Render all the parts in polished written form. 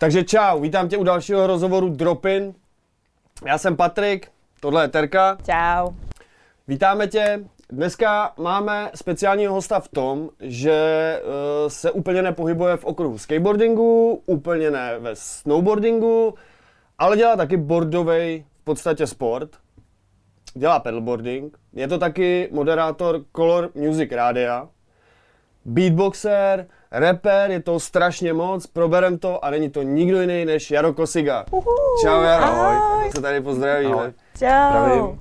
Takže čau, vítám tě u dalšího rozhovoru Dropin. Já jsem Patrik, tohle je Terka. Čau. Vítáme tě. Dneska máme speciálního hosta v tom, že se úplně nepohybuje v okruhu skateboardingu, úplně ne ve snowboardingu, ale dělá taky boardovej v podstatě sport. Dělá paddleboarding. Je to taky moderátor Color Music Radio. Beatboxer, rapper, je to strašně moc, proberem to a není to nikdo jiný než Jaro Cossiga. Čau Jaro, ahoj, se tady pozdravíme. Ahoj. Čau. Pravím.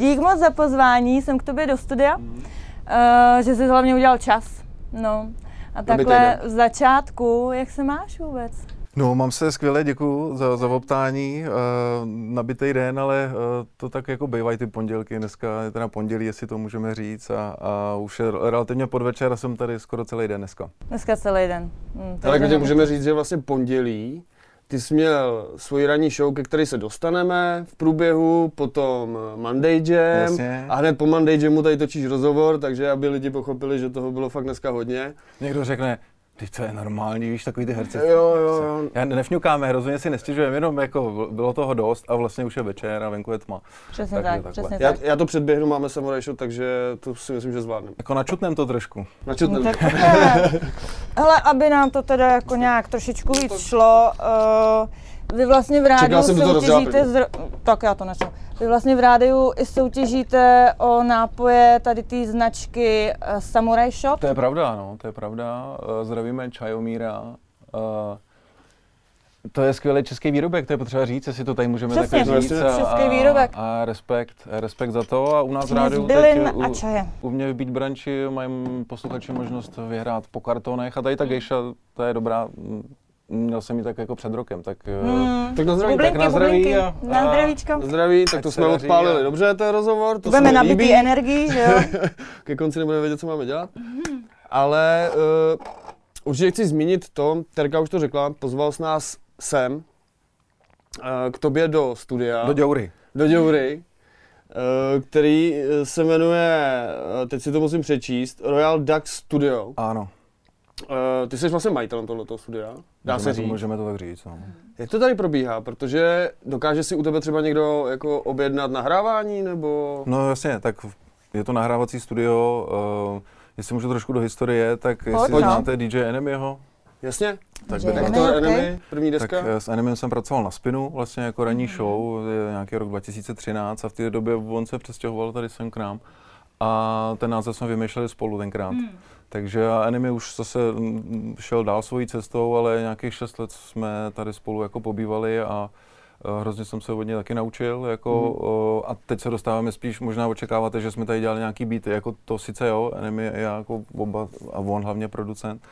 Dík moc za pozvání, jsem k tobě do studia, že jsi hlavně udělal čas, no a takhle v začátku, jak se máš vůbec? No, mám se skvěle, děkuju za optání, nabitej den, ale to tak jako bývají ty pondělky, dneska je teda pondělí, jestli to můžeme říct a už je relativně podvečer a jsem tady skoro celý den dneska. Dneska celý den. Ale když můžeme říct, že vlastně pondělí. Ty jsi měl svoji ranní show, ke které se dostaneme v průběhu, potom Monday Jam. Jasně. A hned po Monday Jamu tady točíš rozhovor, takže aby lidi pochopili, že toho bylo fakt dneska hodně. Někdo řekne, ty to je normální, víš, takový ty herci. Jo. Já nefňukáme, hrozně si nestěžujeme, jenom jako bylo toho dost a vlastně už je večer a venku je tma. Přesně tak, přesně tak. Já to předběhnu, máme Samurai Shop, takže to si myslím, že zvládneme. Jako načutnem to trošku. Načutnem. Hele, aby nám to teda jako nějak trošičku víc šlo, vy vlastně v rádiu soutěžíte, tak já to načnu. Vy vlastně v rádiu i soutěžíte o nápoje tady té značky Samurai Shop. To je pravda, no, to je pravda. Zdravíme Čajomíra. To je skvělý český výrobek, to je potřeba říct, jestli to tady můžeme přesně, takhle říct. Český výrobek. A respekt za to a u nás v rádiu teď u mě v Beat Branchi mají posluchači možnost vyhrát po kartonech a tady ta Geisha, to je dobrá. Měl jsem ji tak jako před rokem, tak... Tak na zdraví, bublinky, tak na zdraví. Na zdravíčko. Na zdraví, tak to jsme odpálili. Dobře, to je rozhovor, to se mi líbí. Budeme nabitý energií, že jo? Ke konci nebudeme vědět, co máme dělat. Ale určitě chci zmínit to, Terka už to řekla, pozval jsi nás sem, k tobě do studia. Do Děury. Který se jmenuje, teď si to musím přečíst, Royal Duck Studio. Ano. Ty jsi vlastně majitelem tohoto studia, dá se říct. Můžeme to tak říct, no. Jak to tady probíhá, protože dokáže si u tebe třeba někdo jako objednat nahrávání, nebo? No jasně, tak je to nahrávací studio, jestli můžu trošku do historie, tak jestli znáte DJ Enemyho. Jasně, tak to Enemy, první deska. Tak s Enemym jsem pracoval na Spinu, vlastně jako ranní show, nějaký rok 2013 a v té době on se přestěhoval tady sem k nám. A ten název jsme vymýšleli spolu tenkrát. Takže Enemy už zase šel dál svojí cestou, ale nějakých 6 let jsme tady spolu jako pobývali a hrozně jsem se od něj taky naučil. A teď se dostáváme spíš, možná očekáváte, že jsme tady dělali nějaký beaty, jako to sice jo, Enemy a já jako oba a on hlavně producent,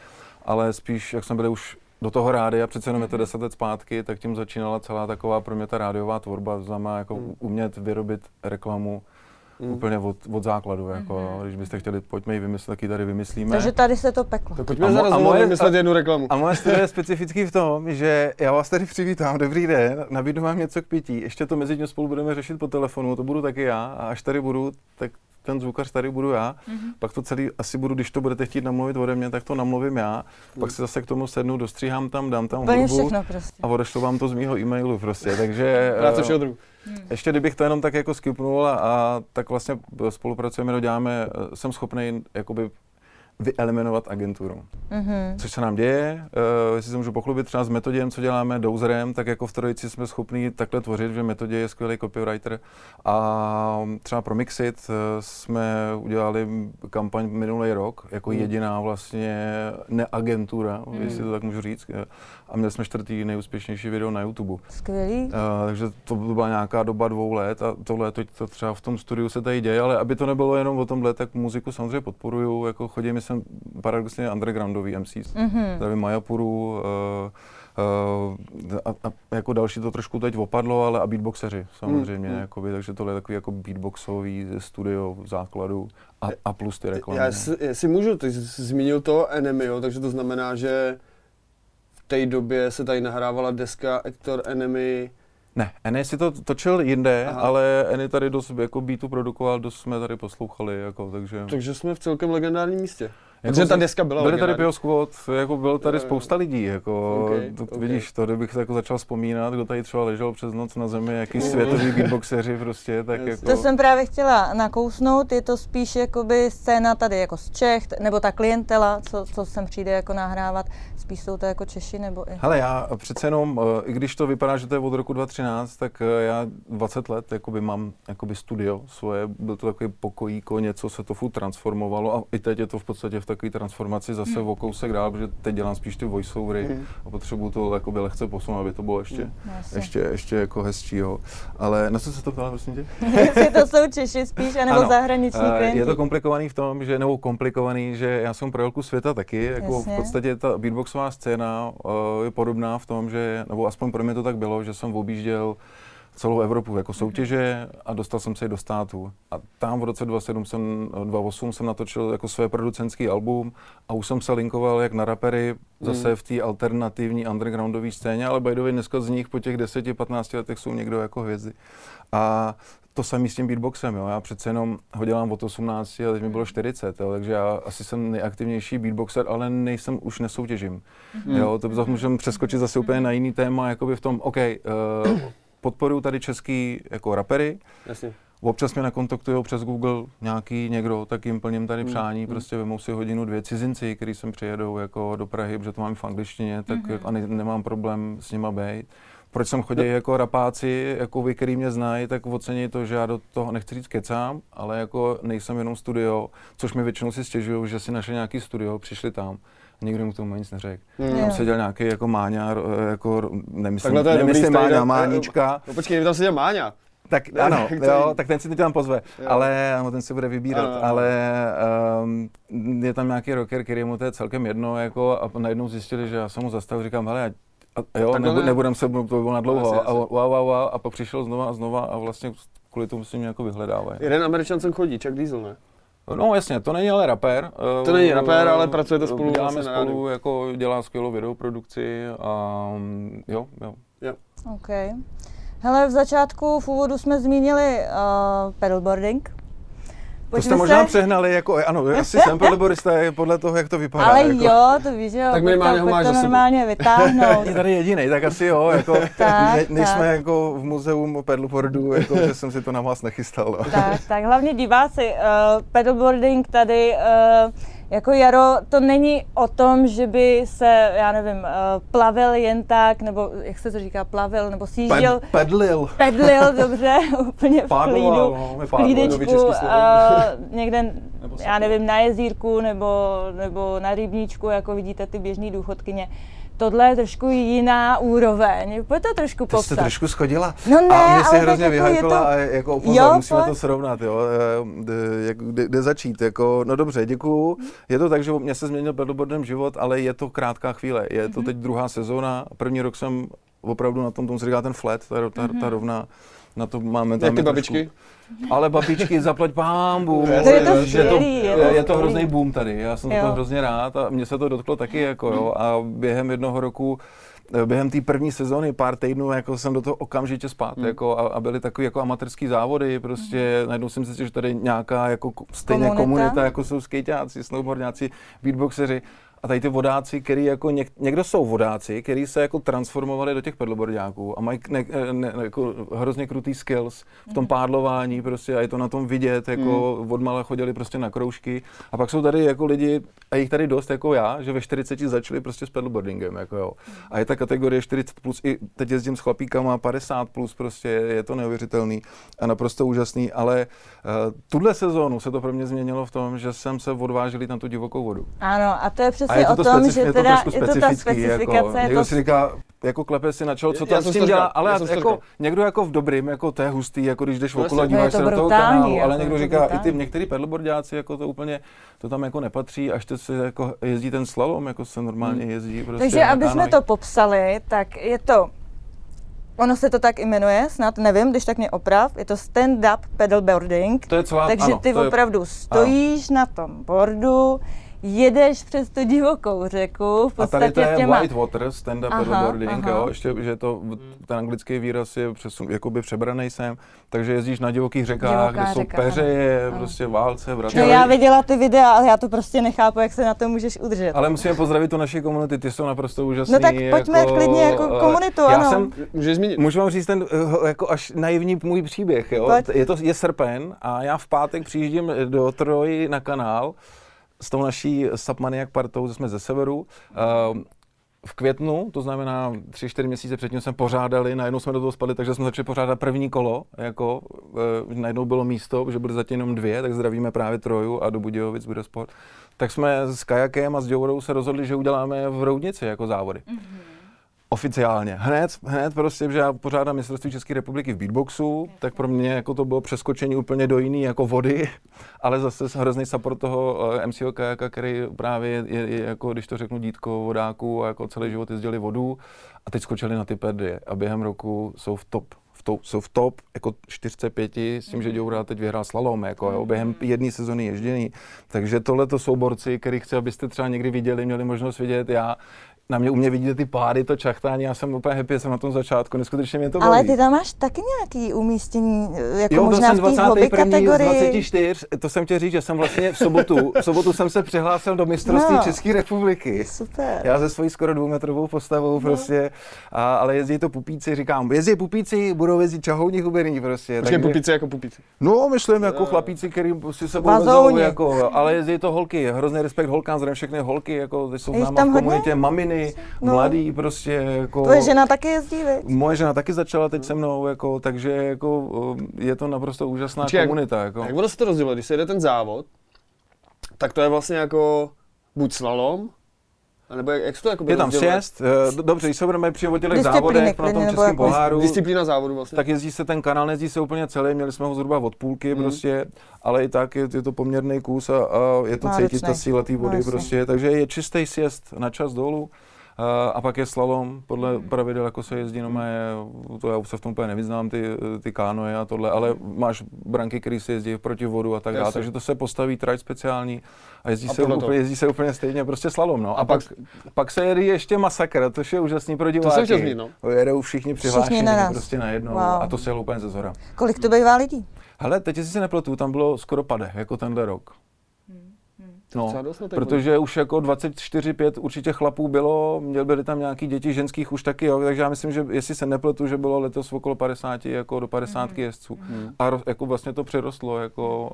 ale spíš jak jsme byli už do toho rádia, přece jenom je to 10 let zpátky, tak tím začínala celá taková pro mě ta rádiová tvorba, znamená jako umět vyrobit reklamu. Úplně od základu, jako, když byste chtěli, pojďme ji vymyslet, taky tady vymyslíme. Takže tady se to peklo. Tak pojďme zaraz vymyslet jednu reklamu. A moje studie je specifický v tom, že já vás tady přivítám, dobrý den, nabídnu vám něco k pití, ještě to mezi tím spolu budeme řešit po telefonu, to budu taky já a až tady budu, tak ten zvukař tady budu já, pak to celý asi budu, když to budete chtít namluvit ode mě, tak to namluvím já, pak si zase k tomu sednu, dostříhám tam, dám tam hudbu a odešlu vám to z mýho e-mailu prostě, takže... Ještě kdybych to jenom tak jako skipnul a tak vlastně spolupracujeme, doděláme, jsem schopnej jakoby vyeliminovat agenturu, což se nám děje, jestli se můžu pochlubit třeba s Metodem, co děláme, Douzerem, tak jako v trojici jsme schopni takhle tvořit, že Metodě je skvělý copywriter a třeba pro Mixit jsme udělali kampaň minulý rok, jako jediná vlastně neagentura, jestli to tak můžu říct, a měli jsme 4. nejúspěšnější video na YouTube. Skvělý. Takže to byla nějaká doba 2 let a tohle to třeba v tom studiu se tady děje, ale aby to nebylo jenom o tomhle, tak muziku samozřejmě podporuju, jako chodím jsem paradoxně undergroundový MC, tady Majapuru a jako další to trošku teď opadlo, ale a beatboxeři samozřejmě, jakoby, takže tohle je takový jako beatboxový studio základu a plus ty reklamy. Já si můžu, ty jsi zmínil to Enemy, jo, takže to znamená, že v té době se tady nahrávala deska Actor Enemy. Ne, Eny si to točil jinde, ale Eny tady dost jako beatu produkoval, dost jsme tady poslouchali, jako, takže... Takže jsme v celkem legendárním místě. Protože ta deska byla byly tady Pio Squad, jako bylo tady spousta lidí, jako okay, vidíš to, kdybych to jako začal vzpomínat, kdo tady třeba ležel přes noc na zemi, jaký světoví beatboxeři prostě, tak jako... To jsem právě chtěla nakousnout, je to spíš jakoby scéna tady jako z Čech, nebo ta klientela, co sem přijde jako nahrávat, spíš jsou to jako Češi nebo i... Hele, já přece jenom, i když to vypadá, že to je od roku 2013, tak já 20 let jakoby mám jakoby studio svoje, byl to takový pokojíko, něco se to furt transformovalo a i teď je to v podstatě v takový transformaci zase o kousek dál, protože teď dělám spíš ty voiceovery a potřebuju to jakoby lehce posunout, aby to bylo ještě jako hezčího. Ale na co se to ptala, prosím tě? Jestli to jsou Češi spíš, anebo ano, zahraniční klienti? Je to komplikovaný v tom, že já jsem pro Jelku světa taky, jako v podstatě ta beatboxová scéna je podobná v tom, že, nebo aspoň pro mě to tak bylo, že jsem objížděl celou Evropu jako soutěže a dostal jsem se i do států. A tam v roce 2008 jsem natočil jako své producentský album a už jsem se linkoval jak na rapery, zase v té alternativní undergroundové scéně, ale by the way dneska z nich po těch 10-15 letech jsou někdo jako hvězdy. A to samý s tím beatboxem, jo. Já přece jenom ho dělám od 18 a teď mi bylo 40, jo. Takže já asi jsem nejaktivnější beatboxer, ale nejsem, už nesoutěžím. Jo, to můžeme přeskočit zase úplně na jiný téma, jakoby v tom, podporuju tady český jako rapery. Jasně. Občas mě nakontaktují přes Google nějaký někdo, tak jim plním tady přání, prostě vemou si hodinu, dvě cizinci, který sem přijedou jako do Prahy, protože to mám v angličtině, tak nemám problém s nima bejt. Proč sem chodí jako rapáci, jako vy, který mě znají, tak ocení to, že já do toho nechci říct kecám, ale jako nejsem jenom studio, což mi většinou si stěžují, že si našli nějaký studio, přišli tam. Nikdo mu k tomu nic neřekl. Tam seděl nějaký jako Máňa, jako nemyslím Máňa, Mánička. No počkej, tam seděl Máňa. Tak ne, ano, jo, tak ten si tě tam pozve, jo. Ale ten si bude vybírat, ale je tam nějaký rocker, který mu to je celkem jedno, jako a najednou zjistili, že já jsem mu zastavil, říkám, hele, nebudem se, to bylo nadlouho, a pak přišel znova a vlastně kvůli tomu si mě jako vyhledávají. Jeden Američan sem chodí, Chuck Diesel, ne? No jasně, to není ale rapér. To není rapér, ale pracujete spolu. Děláme spolu, jako dělá skvělou videoprodukci a jo. OK. Hele, v začátku, v úvodu jsme zmínili pedalboarding. To jste možná přehnali, jako ano, asi jsem pedalboardista podle toho, jak to vypadá. Ale jako. Jo, to víš, jo, tak minimálně ho máš za sebou. Normálně vytáhnout. Je tady jedinej, tak asi jo, jako nejsme jako v muzeum pedalboardu, jako že jsem si to na vás nechystal. Tak hlavně diváci, pedalboarding tady, jako Jaro, to není o tom, že by se, já nevím, plavil jen tak, nebo jak se to říká, plavil, nebo sjížděl. Pedlil. Pedlil, dobře, úplně v klídečku, někde, já nevím, na jezírku nebo na rybníčku, jako vidíte ty běžný důchodkyně. Tohle je trošku jiná úroveň, pojď to trošku popsat. To jste trošku schodila? No ne, a mě se hrozně vyhypila to... a jako opozor, musíme to srovnat, jo, kde začít, jako, no dobře, děkuju. Je to tak, že mě se změnil pedalboardem život, ale je to krátká chvíle, je to teď druhá sezóna, první rok jsem opravdu na tom se říká ten flat, ta rovná, na to máme tam. Jaké babičky? Ale babičky, zaplať pámbu, je to hrozný boom tady, já jsem to hrozně rád a mě se to dotklo taky jako jo a během jednoho roku, během té první sezóny pár týdnů jako jsem do toho okamžitě spát jako a byly takový jako amatérský závody prostě, najednou jsem si, že tady nějaká jako stejně komunita jako jsou skejťáci, snowboardáci, beatboxeři. A tady ty vodáci, který jako někdo jsou vodáci, který se jako transformovali do těch pedalboardáků a mají jako hrozně krutý skills v tom pádlování prostě a je to na tom vidět, jako odmala chodili prostě na kroužky a pak jsou tady jako lidi, a jich tady dost jako já, že ve 40 začali prostě s pedalboardingem, jako jo. A je ta kategorie 40 plus, i teď jezdím s chlapíkama 50 plus prostě, je to neuvěřitelný a naprosto úžasný, ale tuhle sezónu se to pro mě změnilo v tom, že jsem se odvážil na tu divokou vodu. Ano, a to je přesně o tom, že teda je to ta specifikace. Někdo si říká, jako klepe si na čelo, co tam s tím dělá, ale jako někdo jako v dobrým, jako to je hustý, jako když jdeš okolo a díváš se do toho kanálu, ale někdo říká, i ty některý pedalboardáci, jako to úplně, to tam jako nepatří, až to se jako jezdí ten slalom, jako se normálně jezdí prostě. Takže aby jsme to popsali, tak je to, ono se to tak jmenuje, snad nevím, když tak mě oprav, je to stand-up pedalboarding, takže ty opravdu stojíš na tom boardu, jedeš přes tu divokou řeku. A tady to je těma... white water, stand-up paddleboarding, jo, ještě, že to, ten anglický výraz je přesun, jakoby přebranej sem, takže jezdíš na divokých řekách, divoká kde jsou řeka, peřeje, ano, prostě válce, vraty. No já viděla ty videa, ale já to prostě nechápu, jak se na to můžeš udržet. Ale musíme pozdravit tu naši komunity, ty jsou naprosto úžasný. No tak pojďme jako, klidně jako komunitu, já ano. Jsem, můžu vám říct ten jako až naivní můj příběh, jo, je srpen a já v pátek přijíždím do Troji na kanál s tou naší Submaniac partou, že jsme ze severu. V květnu, to znamená 3-4 měsíce předtím jsme pořádali, najednou jsme do toho spadli, takže jsme začali pořádat první kolo, jako najednou bylo místo, že byly zatím jenom 2, tak zdravíme právě Troju a do Budějovic bude sport. Tak jsme s kajakem a s Jourou se rozhodli, že uděláme v Roudnici jako závody. Mm-hmm. Oficiálně. Hned prostě, že já pořádám mistrovství České republiky v beatboxu, tak pro mě jako to bylo přeskočení úplně do jiný jako vody, ale zase hrozný support toho MCO Kajaka, který právě je jako, když to řeknu, dítko vodáku a jako celý život jezdili vodu a teď skočili na ty pedry a během roku jsou v top jako 4-5 s tím, že Joura teď vyhrál slalom, jako jo, během jedné sezony ježdění. Takže tohle to jsou borci, který chci, abyste třeba někdy viděli, měli možnost vidět. U mě vidíte ty pády, to čachtání, já jsem úplně happy, jsem na tom začátku, neskutečně mě to baví. Ale ty tam máš taky nějaký umístění, jako jo, možná v té hobby kategorii. 24, to jsem chtěl říct, že jsem vlastně v sobotu jsem se přihlásil do mistrovství České republiky. Super. Já se svojí skoro 2metrovou postavou prostě, ale jezdí to pupíci, říkám, jezdí pupíci, budou jezdit čahouni hubený prostě. Takže pupíci jako pupíci. No, myslím jako chlapíci, který si sebou vezou, jako, ale jezdí to holky, hrozný respekt holkám, zřejmě všechny holky, jako jsou známá v komunitě, maminy. No. Mladý prostě jako... Tvoje žena taky jezdí, veď? Moje žena taky začala teď se mnou, jako, takže jako, je to naprosto úžasná komunita. Jako. Jak ono se to rozdělilo, když se jede ten závod, tak to je vlastně jako buď slalom, nebo jak se to jako by rozdělilo? Je tam 6, dobře, když se budeme při těch závodech na tom Českém poháru, disciplína závodu vlastně. Tak jezdí se ten kanál, nejezdí se úplně celý, měli jsme ho zhruba od půlky prostě, ale i tak je to poměrný kus a je to cítit ta síla té vody prostě, takže je čistý sjezd na čas dolů. A pak je slalom, podle pravidel, jako se jezdí, to já se v tom úplně nevyznám, ty kánoje a tohle, ale máš branky, které se jezdí proti vodu a tak dále, takže to se postaví trať speciální a jezdí se úplně stejně, prostě slalom, no. A pak se jede ještě masakr, to je úžasný pro diváky. To jsem těžný, no. Jedou všichni přihlášení, na prostě najednou a to se jelo úplně ze zhora. Kolik to bývá lidí? Hele, teď jestli si nepletu, tam bylo skoro pade, jako tenhle rok. No, protože už jako 24-5 určitě chlapů bylo, byly tam nějaký děti ženských už taky, jo, takže já myslím, že jestli se nepletu, že bylo letos okolo 50, jako do 50 jezdců. A jako vlastně to přerostlo, jako...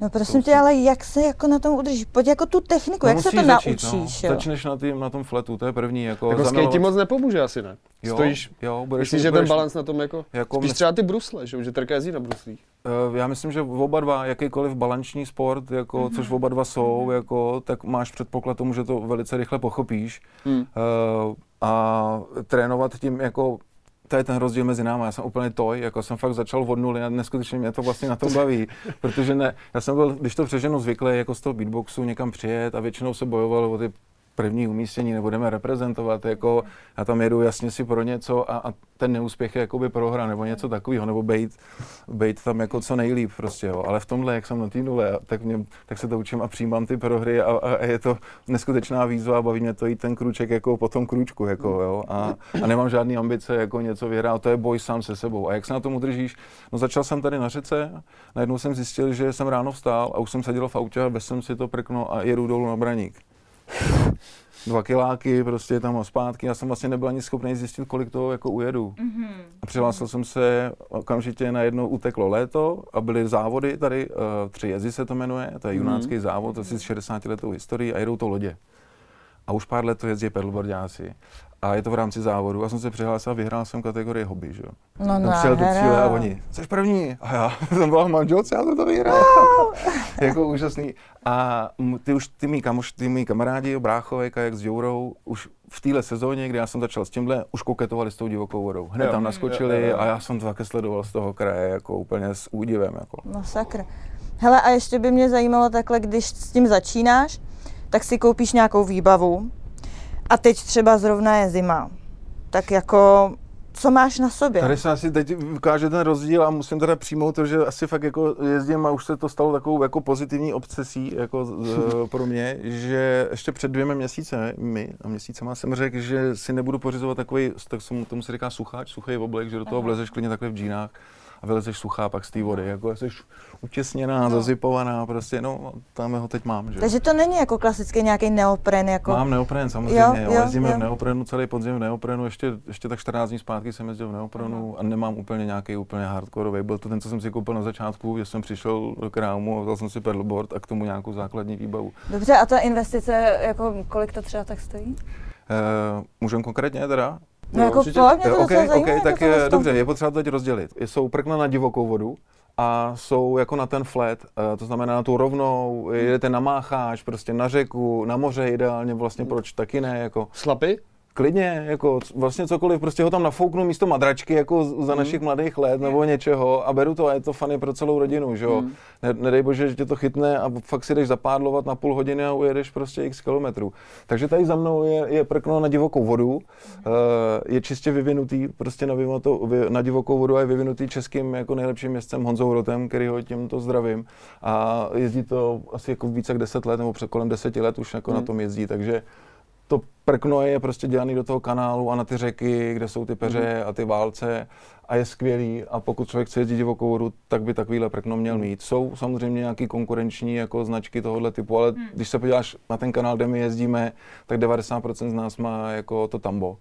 No prosím tě, ale jak se jako na tom udržíš? Pojď jako tu techniku, jak se to naučíš? No. Začneš na tom fletu, to je první, jako skate ti moc nepomůže asi, ne? Jo, stojíš, myslíš, že ten balans na tom jako spíš třeba ty brusle, že trka jezdí na bruslích. Já myslím, že oba dva, jakýkoliv balanční sport, jako, což oba dva jsou, jako, tak máš předpoklad tomu, že to velice rychle pochopíš. A trénovat tím, jako, to je ten rozdíl mezi náma, já jsem úplně toj, jako jsem fakt začal od nuly a neskutečně mě to vlastně na to baví, protože ne, já jsem byl, když to přeženu, zvyklý, jako z toho beatboxu někam přijet a většinou se bojovalo o ty první umístění, nebudeme reprezentovat, jako já tam jedu jasně si pro něco a ten neúspěch je jakoby prohra nebo něco takového, nebo bejt tam jako co nejlíp prostě, jo. Ale v tomhle, jak jsem na té nule, tak se to učím a přijímám ty prohry a je to neskutečná výzva a baví mě to jít ten krůček jako po tom krůčku, jako jo. A nemám žádný ambice jako něco vyhrát, to je boj sám se sebou. A jak se na tom udržíš? No začal jsem tady na řece, najednou jsem zjistil, že jsem ráno vstál a už jsem seděl v autě a bez jsem si to prknul a jedu dolů na Braník. 2 kiláky, prostě tam a zpátky. Já jsem vlastně nebyl ani schopný zjistit, kolik toho jako ujedu. A přihlásil jsem se, okamžitě najednou uteklo léto a byly závody tady, 3 jezy se to jmenuje, to je junácký závod, asi s 60 letou historií a jedou to lodě. A už pár let to jezdí paddleboardáci. A je to v rámci závodu. Já jsem se přihlásil a vyhrál jsem kategorii hobby, že jo. No, přijel do cíle a oni, jsi první. A já jsem byla v manželce, já jsem to vyhrál. Jako úžasný. A ty mý kamarádi, bráchové, kajak s Jourou, už v téhle sezóně, kdy já jsem začal s tímhle, už koketovali s tou divokou vodou. Hned tam naskočili a já jsem to také sledoval z toho kraje, jako úplně s údivem, jako. No sakra. Hele, a ještě by mě zajímalo takhle, když s tím začínáš, tak si koupíš nějakou výbavu. A teď třeba zrovna je zima, tak jako co máš na sobě. Tady se asi teď ukáže ten rozdíl a musím teda přijmout to, že asi fakt jako jezdím a už se to stalo takovou jako pozitivní obsesí jako pro mě, že ještě před dvěma měsícema jsem řekl, že si nebudu pořizovat takový, tak tomu se říká sucháč, suchý oblek, že do toho vlezeš klidně takhle v džínách a vylezeš suchá pak z té vody, jako jsi utěsněná, zazipovaná, prostě, no, tam ho teď mám, že? Takže to není jako klasický nějaký neopren, jako? Mám neopren, samozřejmě, jezdíme v neoprenu, celý podzim v neoprenu, ještě tak 14 dní zpátky jsem jezdil v neoprenu a nemám úplně nějaký úplně hardkorový, byl to ten, co jsem si koupil na začátku, že jsem přišel do krámu a vzal jsem si paddleboard a k tomu nějakou základní výbavu. Dobře, a ta investice, jako kolik to třeba tak stojí? Můžem konkrétně teda? No jako pojď, mě to zajímavé, tak je, dobře, je potřeba to teď rozdělit. Jsou prkna na divokou vodu a jsou jako na ten flat, to znamená na tu rovnou, jedete na mácháč, prostě na řeku, na moře ideálně, vlastně proč taky ne, jako... Slapy? Klidně, jako vlastně cokoliv, prostě ho tam nafouknu místo madračky, jako za našich mladých let nebo něčeho a beru to a je to funny pro celou rodinu, že jo. Nedej bože, že tě to chytne a fakt si jdeš zapádlovat na půl hodiny a ujedeš prostě x kilometrů. Takže tady za mnou je prkno na divokou vodu, je čistě vyvinutý, prostě na divokou vodu a je vyvinutý českým jako nejlepším jezdcem Honzou Rotem, kterýho tímto zdravím. A jezdí to asi jako více jak 10 let nebo kolem 10 let už jako na tom jezdí, takže to prkno je prostě dělaný do toho kanálu a na ty řeky, kde jsou ty peře a ty válce a je skvělý a pokud člověk chce jezdit divokou vodu, tak by takovýhle prkno měl mít. Jsou samozřejmě nějaký konkurenční jako značky tohohle typu, ale když se podíváš na ten kanál, kde my jezdíme, tak 90% z nás má jako to tambo.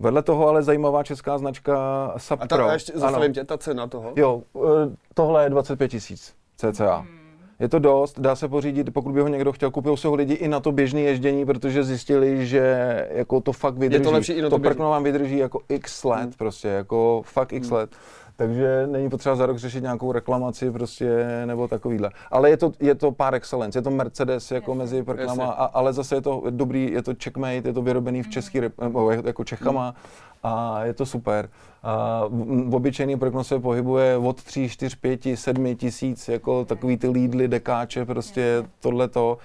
Vedle toho ale zajímavá česká značka Subpro. A ještě zastavím tě, ta cena toho? Jo, tohle je 25 000 cca. Je to dost, dá se pořídit, pokud by ho někdo chtěl, koupil se ho lidi i na to běžné ježdění, protože zjistili, že jako to fakt vydrží. Je to lepší i na to prkno vám vydrží jako x let prostě, jako fakt x let. Takže není potřeba za rok řešit nějakou reklamaci prostě nebo takovýhle. Ale je to par excellence, je to Mercedes jako mezi prknama, ale zase je to dobrý, je to checkmate, je to vyrobený v České jako Čechama a je to super. A obyčejný prkno se pohybuje od 3, 4, 5, 7 tisíc, jako takový ty lídly, dekáče, prostě tohleto.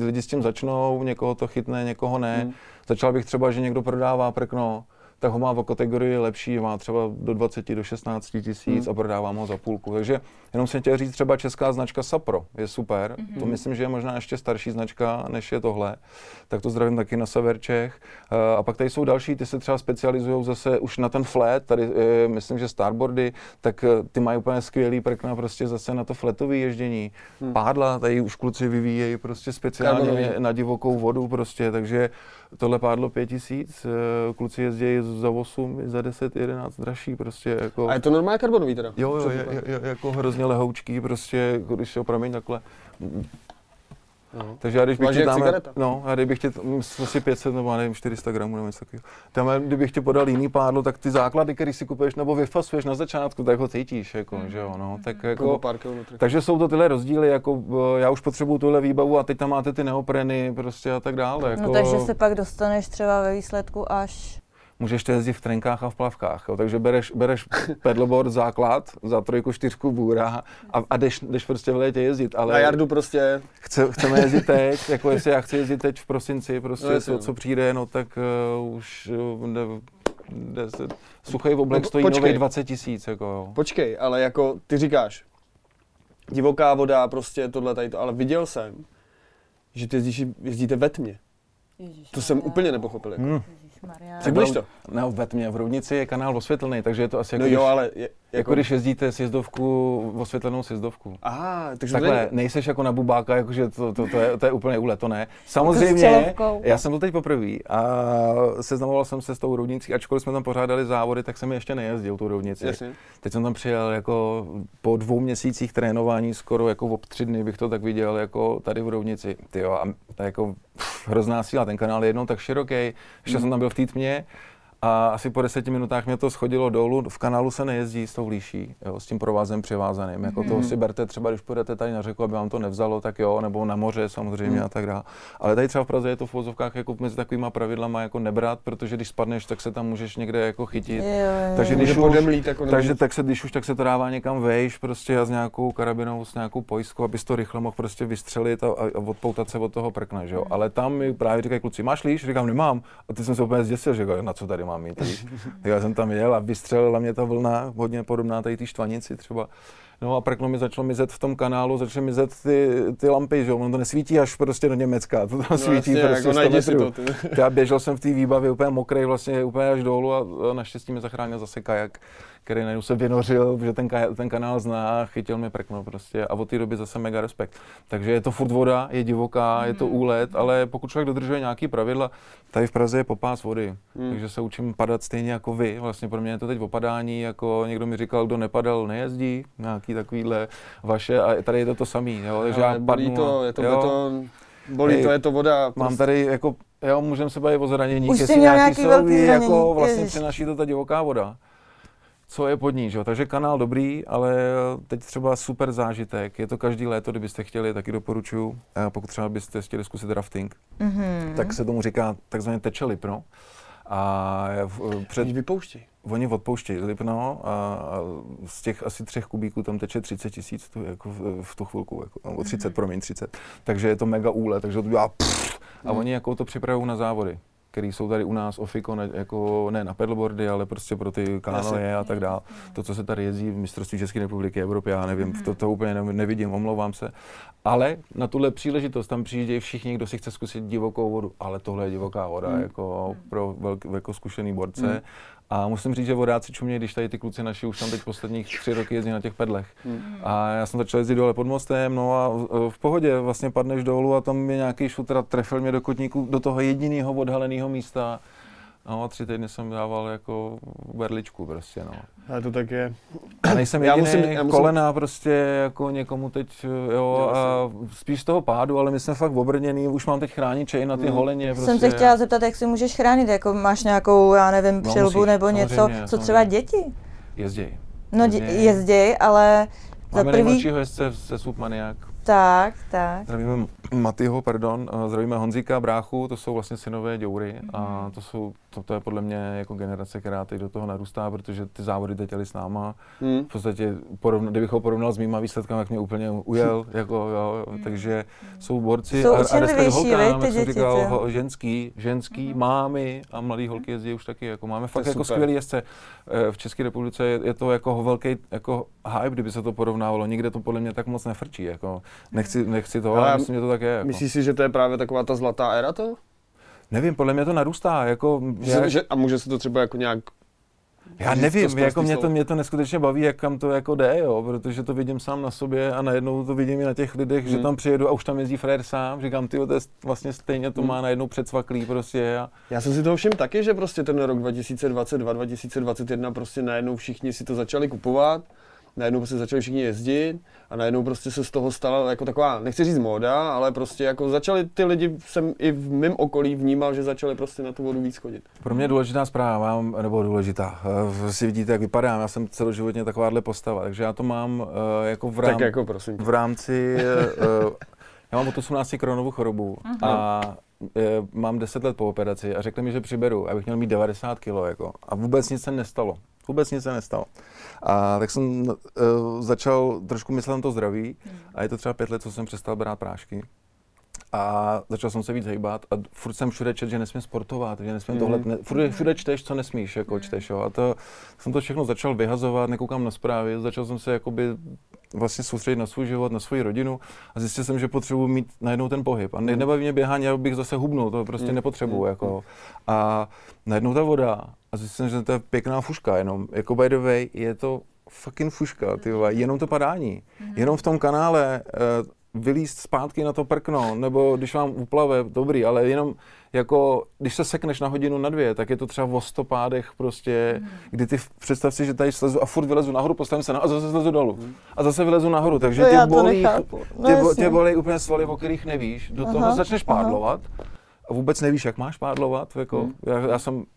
Lidi s tím začnou, někoho to chytne, někoho ne. Začal bych třeba, že někdo prodává prkno, tak ho má v kategorii lepší, má třeba do 20, do 16 tisíc a prodávám ho za půlku. Takže jenom jsem chtěl říct, třeba česká značka Subpro je super, to myslím, že je možná ještě starší značka, než je tohle. Tak to zdravím taky na sever Čech. A pak tady jsou další, ty se třeba specializují zase už na ten flat, tady myslím, že Starboardy, tak ty mají úplně skvělý prkna prostě zase na to flatové ježdění. Pádla, tady už kluci vyvíjejí prostě speciálně na divokou vodu prostě, takže tohle pádlo 5 000, kluci jezdí za 8, za 10, 11 dražší prostě jako... A je to normálně karbonový teda? Jo, je jako hrozně lehoučký prostě, když si ho praměň takhle. Takže já když bych ti dáme, asi 500 nebo nevím, 400 gramů nebo něco takového. Tam kdybych ti podal jiný pádlo, tak ty základy, které si kupuješ nebo vyfasuješ na začátku, tak ho cítíš, jako, že jo, no. Tak jako, takže jsou to tyhle rozdíly, jako já už potřebuju tuhle výbavu a teď tam máte ty neopreny prostě a tak dále. Jako. No takže se pak dostaneš třeba ve výsledku až... Můžeš to jezdit v trenkách a v plavkách, jo. Takže bereš pedalboard základ za 3, 4 bůra a jdeš prostě v létě jezdit, ale... Na jardu prostě. Chceme jezdit teď, jako jestli já chci jezdit teď v prosinci, prostě no, co přijde, no tak už... Suchý oblek stojí novej 20 000, jako jo. Počkej, ale jako ty říkáš, divoká voda, prostě tohle tady to, ale viděl jsem, že ty jezdíte ve tmě. Ježiš, to jsem úplně nepochopil, jako. Tak budeš to? No, ve tmě, v Roudnici je kanál osvětlený, takže je to asi jako, no jo, ale je, jako když jezdíte sjezdovku, osvětlenou sjezdovku. Aha, takže takhle, nejseš jako na bubáka, jakože to je úplně úlet, to ne. Samozřejmě, já jsem byl teď poprvé a seznamoval jsem se s tou Roudnicí, ačkoliv jsme tam pořádali závody, tak jsem ještě nejezdil tu Roudnici. Jasně. Teď jsem tam přijel jako po 2 měsících trénování, skoro jako ob 3 dny bych to tak viděl, jako tady v Roudnici, tyjo, a jako hrozná síla, ten kanál je jednou tak široký, ještě jsem tam byl v té tmě a asi po 10 minutách mě to schodilo dolů, v kanálu se nejezdí s tou líší, jo, s tím provázem přivázaným, jako to si berte třeba, když půjdete tady na řeku, aby vám to nevzalo, tak jo, nebo na moře samozřejmě a tak dále, ale tady třeba v Praze je to v vozovkách jako mezi takovýma pravidlama jako nebrat, protože když spadneš, tak se tam můžeš někde jako chytit, takže když už, tak se to dává někam vejš prostě a s nějakou karabinou, s nějakou pojistkou, abys to rychle mohl prostě vystřelit a odpoutat se od toho prkna, že jo, ale tam mi právě říkají kluci, máš líš? Říkám, nemám, a ty jsem se úplně zděsil, že na co tady mám. má mít. Já jsem tam jel a vystřelila mě ta vlna, hodně podobná tady té štvanici třeba. No a prklo mi začalo mizet v tom kanálu, začaly mizet ty lampy, že jo, ono to nesvítí až prostě do Německa, to tam no svítí jasně, prostě 100 metrů. Já běžel jsem v té výbavě úplně mokrej, vlastně úplně až dolů a naštěstí mě zachránil zase kajak, který najednou se vynořil, protože ten kanál zná a chytil mi prkno prostě a od té doby zase mega respekt. Takže je to furt voda, je divoká, je to úlet, ale pokud člověk dodržuje nějaký pravidla, tady v Praze je popás vody, takže se učím padat stejně jako vy, vlastně pro mě je to teď opadání, jako někdo mi říkal, kdo nepadal, nejezdí, nějaký takovýhle vaše a tady je to to samý, jo, takže já padnu to, je to beton, bolí to, je to voda. Prostě. Mám tady jako, jo, můžeme se bavit o zranění, jestli nějaký souví, jako vlastně přináší to ta divoká voda. Co je pod ní, že jo? Takže kanál dobrý, ale teď třeba super zážitek. Je to každý léto, kdybyste chtěli, taky doporučuju. Pokud třeba byste chtěli zkusit rafting, tak se tomu říká takzvaně teče lipno. A oni vypouštějí. Oni odpouštějí lipno a z těch asi 3 kubíků tam teče 30 000 jako v tu chvilku, jako, o 30. Takže je to mega úle, takže to dělá a oni jako to připravují na závody, který jsou tady u nás ofiko, jako ne na paddleboardy, ale prostě pro ty kanály a tak dál. To, co se tady jezdí v mistrovství České republiky, Evropy, já nevím, to úplně nevidím, omlouvám se. Ale na tuhle příležitost tam přijíždějí všichni, kdo si chce zkusit divokou vodu, ale tohle je divoká voda, jako pro jako zkušený borce. A musím říct, že vodáci čumějí, když tady ty kluci naši už tam teď posledních 3 roky jezdí na těch pedlech. A já jsem začal jezdit dole pod mostem, no a v pohodě vlastně padneš dolů a tam je nějaký šutra, trefil mě do kotníku, do toho jediného odhaleného místa. No a 3 týdny jsem dával jako berličku prostě, no. Ale to tak je. A nejsem jediný, kolena prostě jako někomu teď, jo, a spíš z toho pádu, ale my jsme fakt obrněný, už mám teď chrániče i na ty holeně prostě. Jsem se chtěla zeptat, jak si můžeš chránit, jako máš nějakou, já nevím, přilbu no, nebo něco, co třeba děti? Jezděj. No jezděj, ale máme za prvý... Máme nejmladšího jezdce se Submaniák. Tak. Zdravíme Matyho, zdravíme Honzíka, bráchu, to jsou vlastně synové Děury a to je podle mě jako generace, která teď do toho narůstá, protože ty závody teď jeli s náma. V podstatě, kdybych ho porovnal s mýma výsledkama, jak mě úplně ujel, jako jo, takže jsou borci jsou a respekt holkám, jak jsem říkal, ženský, mámy a mladý holky jezdí už taky, jako máme fakt jako skvělý jezdce. V České republice je to jako velký jako hype, kdyby se to porovnávalo, nikde to podle mě tak moc nefrčí, jako. Nechci to, ale myslím, že to tak je. Jako. Myslíš si, že to je právě taková ta zlatá éra to? Nevím, podle mě to narůstá. Jako, a může se to třeba jako nějak... Já nevím, jako mě to neskutečně baví, jak kam to jako jde, jo, protože to vidím sám na sobě a najednou to vidím i na těch lidech, že tam přijedu a už tam jezdí frér sám, říkám, tyjo, to je vlastně stejně, to má najednou předsvaklý prostě. A... Já jsem si toho všiml taky, že prostě ten rok 2022, 2021 prostě najednou všichni si to začali kupovat. Najednou prostě začali všichni jezdit a najednou prostě se z toho stala jako taková, nechci říct móda, ale prostě jako začali ty lidi, jsem i v mém okolí vnímal, že začali prostě na tu vodu víc chodit. Pro mě důležitá zpráva, nebo důležitá, si vidíte, jak vypadám, já jsem celoživotně takováhle postava, takže já to mám jako v rámci, já mám od 18 Crohnovou chorobu a mám 10 let po operaci a řekli mi, že přiberu, abych měl mít 90 kg jako a vůbec nic se nestalo. A tak jsem začal trošku myslet na to zdraví a je to třeba 5 let, co jsem přestal brát prášky. A začal jsem se víc hejbat a furt jsem všude čet, že nesmím sportovat, že nesmím tohle, všude čteš, co nesmíš, jako čteš, jo. A to jsem to všechno začal vyhazovat, nekoukám na zprávy, začal jsem se jakoby vlastně soustředit na svůj život, na svou rodinu a zjistil jsem, že potřebuji mít najednou ten pohyb. A nebaví mě běhání, já bych zase hubnul, to prostě nepotřebuji, jako. A najednou ta voda a zjistil jsem, že to je pěkná fuška jenom, jako by the way, je to fucking fuška, ty vole, jenom to padání, jenom v tom kanále, vylízt zpátky na to prkno, nebo když vám uplave, dobrý, ale jenom jako, když se sekneš na hodinu, na 2, tak je to třeba o 100 pádech prostě, kdy ty představ si, že tady slezu a furt vylezu nahoru, postavím se na a zase slezu dolů a zase vylezu nahoru, takže no, tě bolí úplně svaly, o kterých nevíš, do toho začneš pádlovat. A vůbec nevíš, jak máš pádlovat, jako,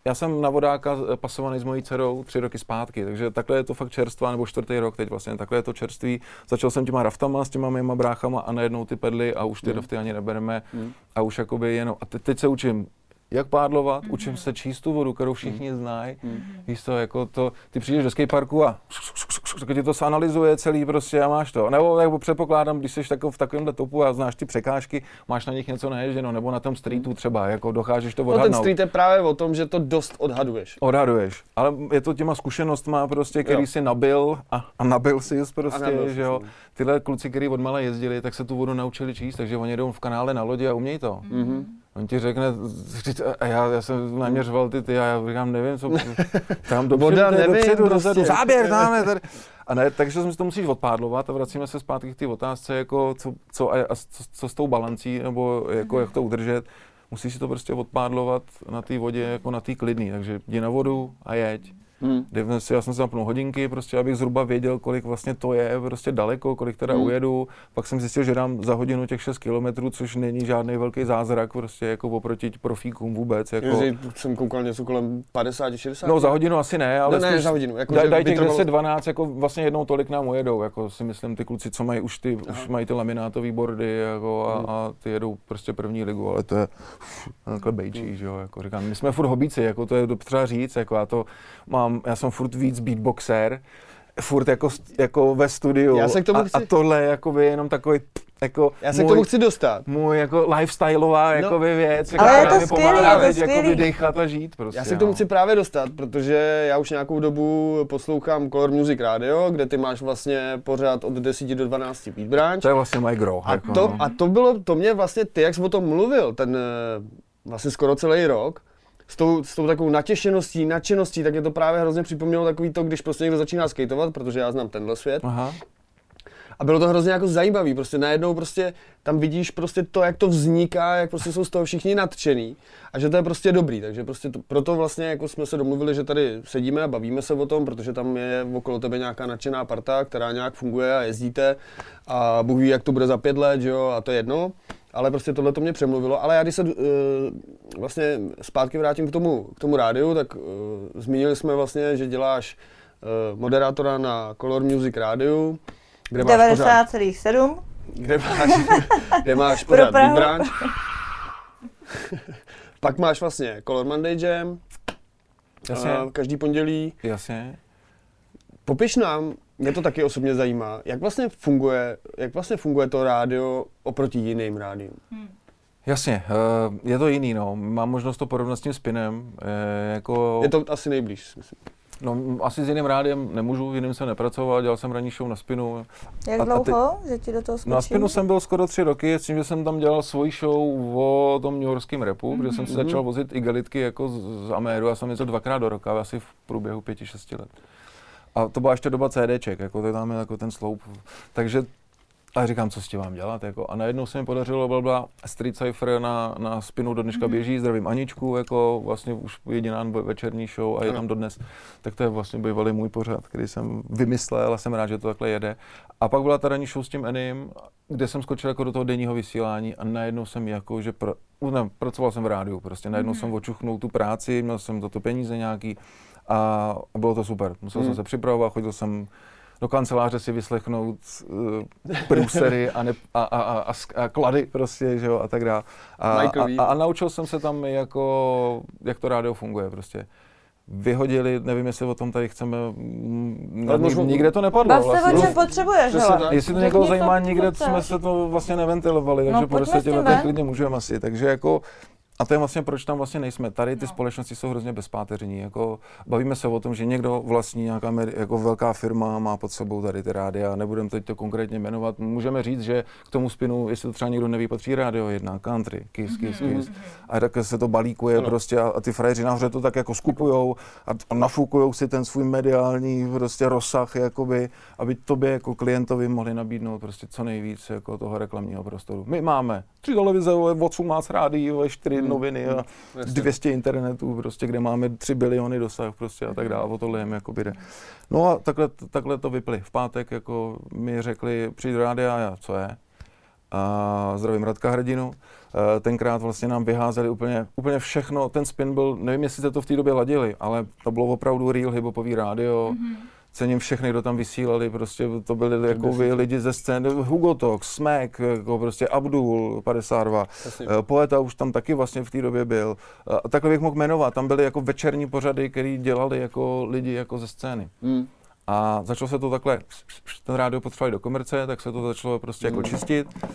já jsem na vodáka pasovaný s mojí dcerou 3 roky zpátky, takže takhle je to fakt čerstvá, nebo 4. rok teď vlastně, takhle je to čerství. Začal jsem těma raftama s těma mýma bráchama a najednou ty pedly a už ty rafty ani nebereme a už jakoby jenom, a teď se učím, jak pádlovat, učím se číst tu vodu, kterou všichni znají, víš to, jako to, ty přijdeš do skateparku a když to analyzuje celý prostě a máš to. Nebo předpokládám, když jsi v takovémhle topu a znáš ty překážky, máš na nich něco naježděno, nebo na tom streetu třeba, jako dokážeš to odhadnout. No ten street je právě o tom, že to dost odhaduješ. Odhaduješ, ale je to těma zkušenostma prostě, který si nabil a nabil si prostě, nabil že jo. Tyhle kluci, kteří odmala jezdili, tak se tu vodu naučili číst, takže oni jdou v kanále na lodi a umějí to. Mm-hmm. On ti řekne, a já jsem naměřoval ty, a já říkám, nevím, co, tam dopředu, dozadu, záběr dáme tady. A ne, takže si to musíš odpádlovat a vracíme se zpátky k té otázce, jako co s tou balancí, nebo jako jak to udržet. Musíš si to prostě odpádlovat na té vodě, jako na té klidný, takže jdi na vodu a jeď. Já jsem si zapnul hodinky, prostě, abych zhruba věděl, kolik vlastně to je, prostě daleko, kolik teda ujedu. Pak jsem zjistil, že dám za hodinu těch 6 kilometrů, což není žádný velký zázrak, prostě jako oproti profíkům vůbec. Jako... Ježi, jsem koukal něco kolem 50, 60? No za hodinu asi ne, ale no, ne, za hodinu, jako dají těch 10, 12, jako vlastně jednou tolik nám ujedou, jako si myslím ty kluci, co mají už ty, už mají ty laminátové bordy, jako a ty jedou prostě první ligu, ale to je takhle bejčí, že jo, jako říkám, my jsme furt hobíci, jako to je třeba říct, jako a to mám. Já jsem furt víc beatboxer, furt jako ve studiu a tohle jakoby jenom takový jako já se k tomu chci dostat. Můj jako lifestyleová jakoby věc, která mi pomáhá jakoby dechat a žít prostě. Já se k tomu chci právě dostat, protože já už nějakou dobu poslouchám Color Music Radio, kde ty máš vlastně pořád od 10 do 12 beat branch. To je vlastně my grow. Jako, to mě vlastně ty, jak jsi o tom mluvil, ten vlastně skoro celý rok, s tou takovou natěšeností, nadšeností, tak mě to právě hrozně připomnělo takový to, když prostě někdo začíná skateovat, protože já znám tenhle svět. Aha. A bylo to hrozně jako zajímavý, prostě najednou prostě tam vidíš prostě to, jak to vzniká, jak prostě jsou z toho všichni nadšený a že to je prostě dobrý, takže prostě proto vlastně jako jsme se domluvili, že tady sedíme a bavíme se o tom, protože tam je okolo tebe nějaká nadšená parta, která nějak funguje a jezdíte a Bůh ví, jak to bude za 5 let, že jo, a to je jedno. Ale prostě tohle to mě přemluvilo, ale já když se vlastně zpátky vrátím k tomu rádiu, tak zmínili jsme vlastně, že děláš moderátora na Color Music rádiu, kde máš 90,7. Kde máš pořád Deep Branch. Pak máš vlastně Color Monday Jam, každý pondělí. Jasně. Popiš nám, mě to taky osobně zajímá, jak vlastně funguje to rádio oproti jiným rádiům? Jasně, je to jiný, no. Mám možnost to porovnat s tím Spinem, jako... Je to asi nejblíž, myslím. No, asi s jiným rádiem nemůžu, jiným jsem nepracoval, dělal jsem ranní show na Spinu. Jak dlouho, že ti do toho skočím? Na Spinu jsem byl skoro 3 roky, s tím, že jsem tam dělal svoji show o tom newyorském rapu, kde jsem si začal vozit igelitky jako z Améru, já jsem jezdil 2krát do roka, asi v průběhu 5-6 let. A to byla ještě doba CDček, jako to tam je jako ten sloup, takže a říkám, co s tím mám dělat, jako a najednou se mi podařilo, byla Street Cipher na Spinu, do dneška běží, zdravím Aničku, jako vlastně už jediná večerní show a je tam dodnes, tak to je vlastně bývalý můj pořad, který jsem vymyslel a jsem rád, že to takhle jede. A pak byla ta ranní show s tím Enym, kde jsem skočil jako do toho denního vysílání a najednou jsem jako, že pracoval jsem v rádiu prostě, najednou jsem očuchnul tu práci, měl jsem za to peníze nějaký. A bylo to super. Musel jsem se připravovat, chodil jsem do kanceláře si vyslechnout průsery a klady prostě, že jo, a tak dále. A naučil jsem se tam jako, jak to rádio funguje prostě. Vyhodili, nevím, jestli o tom tady chceme, nikde to nepadlo. Bav se o čem potřebuješ, hele. Jestli to někoho zajímá, nikde jsme se to vlastně neventilovali, takže po 10 letech klidně můžeme asi, takže jako. A to je vlastně, proč tam vlastně nejsme. Tady ty společnosti jsou hrozně bezpáteřní. Jako, bavíme se o tom, že někdo vlastní nějaká jako velká firma, má pod sebou tady ty rádia. Nebudeme teď to konkrétně jmenovat. Můžeme říct, že k tomu Spinu, jestli to třeba někdo neví, patří Rádio 1, Country, Kiss. A tak se to balíkuje prostě a ty frajeři nahoře to tak jako skupujou a nafukujou si ten svůj mediální prostě rozsah, jakoby, aby tobě jako klientovi mohli nabídnout prostě co nejvíc jako toho reklamního prostoru. My máme 3 televize, 18 rádií, 4 noviny a 200 internetů, prostě, kde máme 3 biliony dosah prostě a tak dále, o tohle jim jako jde. No a takhle to vypli. V pátek jako mi řekli, přijď do rádia a já, co je? A zdravím Radka Hrdinu. Tenkrát vlastně nám vyházeli úplně všechno, ten Spin byl, nevím, jestli jste to v té době ladili, ale to bylo opravdu real hip-hopový rádio. Cením všechny, kdo tam vysílali, prostě to byli jako vy lidi ze scény, Hugotox, Smek, jako prostě Abdul, 52, Poeta už tam taky vlastně v té době byl. A takhle bych mohl jmenovat, tam byly jako večerní pořady, které dělali jako lidi jako ze scény. A začalo se to takhle, ten rádio potřebovali do komerce, tak se to začalo prostě jako čistit.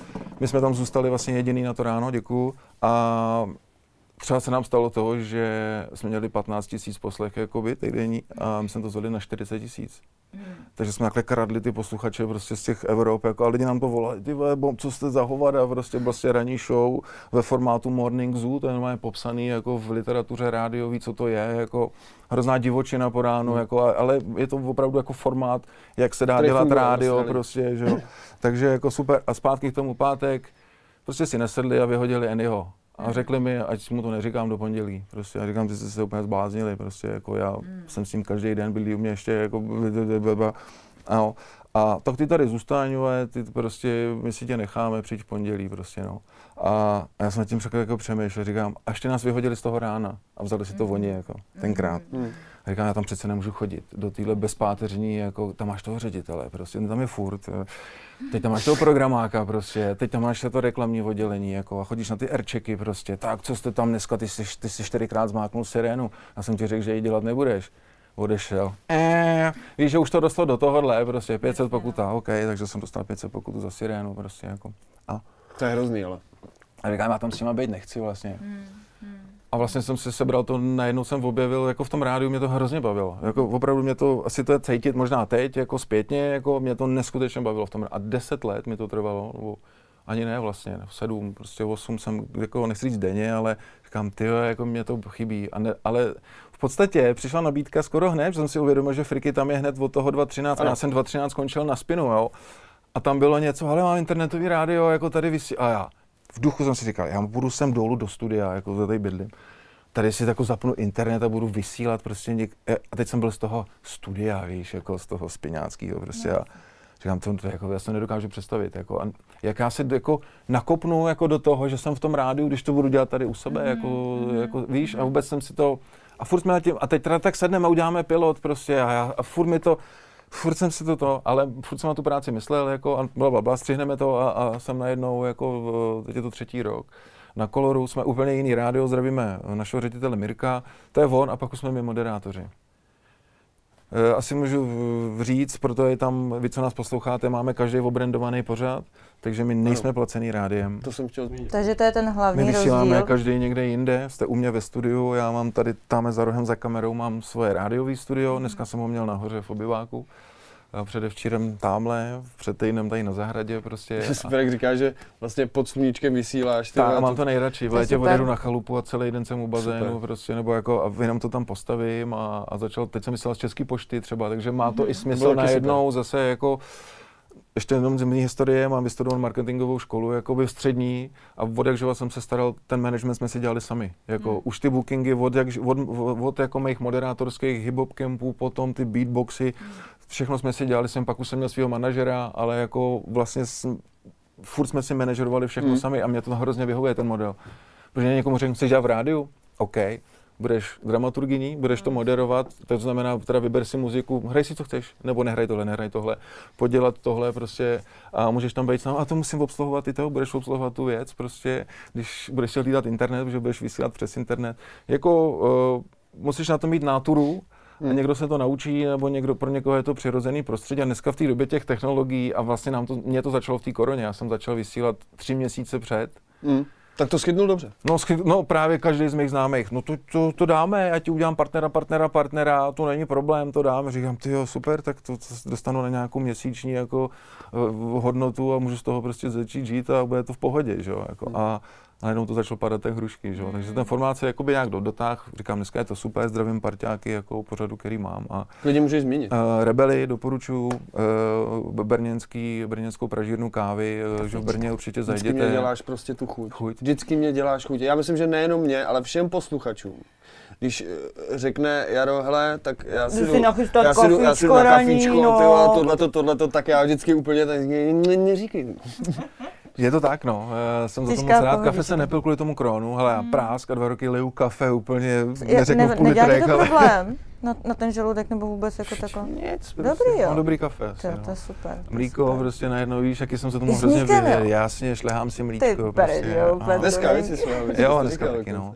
My jsme tam zůstali vlastně jediný na to ráno, děkuju. A třeba se nám stalo toho, že jsme měli 15 000 poslech jakoby týdenní a my jsme to zvedli na 40 000. Takže jsme takhle kradli ty posluchače prostě z těch Evrop, jako a lidi nám to volali, ty vole, co jste za hovada, prostě ranní show ve formátu Morning Zoo, to jenom je popsaný jako v literatuře rádiový, co to je, jako hrozná divočina po ránu, jako, ale je to opravdu jako formát, jak se dá který dělat rádio prostě, že jo. Takže jako super a zpátky k tomu pátek, prostě si nesedli a vyhodili Andyho. A řekli mi, ať mu to neříkám do pondělí, prostě, a říkám, že jste se úplně zbláznili, prostě, jako já jsem s tím každý den, byli u mě ještě, jako blablabla, ano. A tak ty tady zůstáňové, ty prostě, my si tě necháme, přijď v pondělí, prostě, no. A já jsem nad tím jako přemýšlel, říkám, až ty nás vyhodili z toho rána a vzali si to oni, jako, tenkrát. A říkám, já tam přece nemůžu chodit, do téhle bezpáteřní, jako, tam máš toho ředitele, prostě, tam je furt. Teď tam máš toho programáka, prostě, teď tam máš to reklamní oddělení, jako, a chodíš na ty erčeky, prostě, tak, co jste tam dneska, ty jsi 4krát zmáknul sirénu, já jsem ti řekl, že ji dělat nebudeš. Odešel. Víš, že už to dostalo do tohohle, prostě, 500 pokuta, OK, takže jsem dostal 500 pokutu za sirénu, prostě, jako, a. To je hrozný, ale. A říkám, já tam s nima být nechci, vlastně. A vlastně jsem se sebral to, najednou jsem objevil, jako v tom rádiu mě to hrozně bavilo. Jako opravdu mě to, asi to je cítit možná teď, jako zpětně, jako mě to neskutečně bavilo v tom rádiu. A 10 let mi to trvalo, nebo ani ne vlastně, 7, prostě 8 jsem, jako nechci říct denně, ale říkám, tyjo, jako mě to chybí. A ne, ale v podstatě přišla nabídka skoro hned, že jsem si uvědomil, že Friky tam je hned od toho 2013 a já jsem 2013 skončil na Spinu, jo. A tam bylo něco, ale mám internetový rádio, jako tady vysí, a já. V duchu jsem si říkal, já budu sem dolů do studia, jako za tady bydlím. Tady si jako zapnu internet a budu vysílat prostě a teď jsem byl z toho studia, víš, jako z toho Spiňáckýho prostě a říkám, to jako, já se nedokážu představit, jako, a jak já se jako nakopnu jako do toho, že jsem v tom rádiu, když to budu dělat tady u sebe, jako víš, a vůbec jsem si to, a furt jsme na tím, a teď teda tak sedneme a uděláme pilot prostě a furt mi to, furt jsem si to, ale furt jsem na tu práci myslel, jako, a blablabla, střihneme to a jsem najednou, jako, teď je to 3. rok. Na Coloru jsme úplně jiný rádio, zdravíme našeho ředitele Mirka, to je on, a pak už jsme my moderátoři. Asi můžu říct, proto je tam, vy, co nás posloucháte, máme každý obrandovaný pořad, takže my nejsme placený rádiem. To jsem chtěl zmínit. Takže to je ten hlavní rozdíl. My vysíláme každý někde jinde, jste u mě ve studiu, já mám tady, tam za rohem za kamerou, mám svoje rádiový studio, dneska jsem ho měl nahoře v obyváku. Předevčírem támhle, před týdnem tady na zahradě prostě. Super, jak říkáš, že vlastně pod sluníčkem vysíláš. Tak, mám to nejradši, v létě odjedu na chalupu a celý den jsem u bazénu super. Prostě, nebo jako a jenom to tam postavím a začal, teď jsem myslel z České pošty třeba, takže má to i smysl najednou zase jako. Ještě jenom z mý historie, mám vystudoval marketingovou školu, jakoby střední, a od jakživa jsem se staral, ten management jsme si dělali sami. Jako už ty bookingy od jako mých moderátorských hip-hop campů, potom ty beatboxy, všechno jsme si dělali sami, pak už jsem měl svého manažera, ale jako vlastně furt jsme si manažerovali všechno sami a mě to hrozně vyhovuje ten model. Protože někomu řeknu, chceš dělat v rádiu? OK. Budeš dramaturgyní, budeš to moderovat, to znamená, teda vyber si muziku, hraj si, co chceš, nebo nehraj tohle, podělat tohle prostě a můžeš tam být sám, a to musím obsluhovat i toho, budeš obsluhovat tu věc prostě, když budeš hlídat internet, protože budeš vysílat přes internet, jako musíš na to mít náturu a někdo se to naučí, nebo někdo, pro někoho je to přirozený prostředí a dneska v té době těch technologií a vlastně mě to začalo v té koroně, já jsem začal vysílat 3 měsíce před. Tak to schydnul dobře. No právě každý z mých známých, to dáme, já ti udělám partnera, to není problém, to dáme. Říkám, tyjo, super, tak to dostanu na nějakou měsíční jako hodnotu a můžu z toho prostě začít žít a bude to v pohodě, že jo, jako. A najednou to začalo padat tak hrušky, že jo, takže ten formát se jakoby nějak dotáh, říkám, dneska je to super, zdravím parťáky, jako pořadu, který mám a... Klidně můžeš zmínit. Rebeli, doporučuju, brněnskou pražírnu kávy, že v Brně určitě zajděte. Vždycky mě děláš prostě tu chuť. Vždycky mě děláš chuť. Já myslím, že nejenom mě, ale všem posluchačům. Když řekne Jaro, hele, tak já si jdu na kafíčko, no. A tohleto, tak já vždycky úplně tak neříkej. Je to tak, no. Jsem za to moc rád. Kafe se nepil kvůli tomu Kronu, hele, já prásk a 2 roky liju kafe úplně, neřeknu v půli trek, ale... problém na ten žaludek nebo vůbec jako takhle? Nic, prostě. Dobrý, jo. Mám dobrý kafe. To je super. Mlíko, super. Prostě najednou víš, jaký jsem se tomu hrozně věděl. Jasně, šlehám si mlíčko. Ty prostě, jo, dneska věci jsme. Jo, dneska taky, no.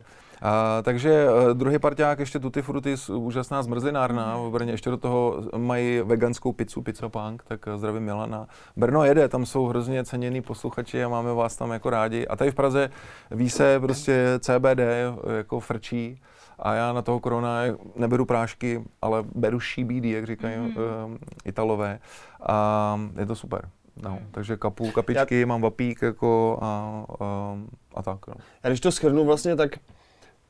Takže druhý parťák ještě Tutti Frutti, úžasná zmrzlinárna v Brně, ještě do toho mají veganskou pizzu, Pizza Punk, tak zdravím Milana. Brno jede, tam jsou hrozně cenění posluchači a máme vás tam jako rádi. A tady v Praze ví se prostě CBD jako frčí a já na toho korona neberu prášky, ale beru CBD, jak říkají Italové a je to super. No, takže kapu, kapičky, mám vapík jako a tak. No. Já když to shrnu vlastně, tak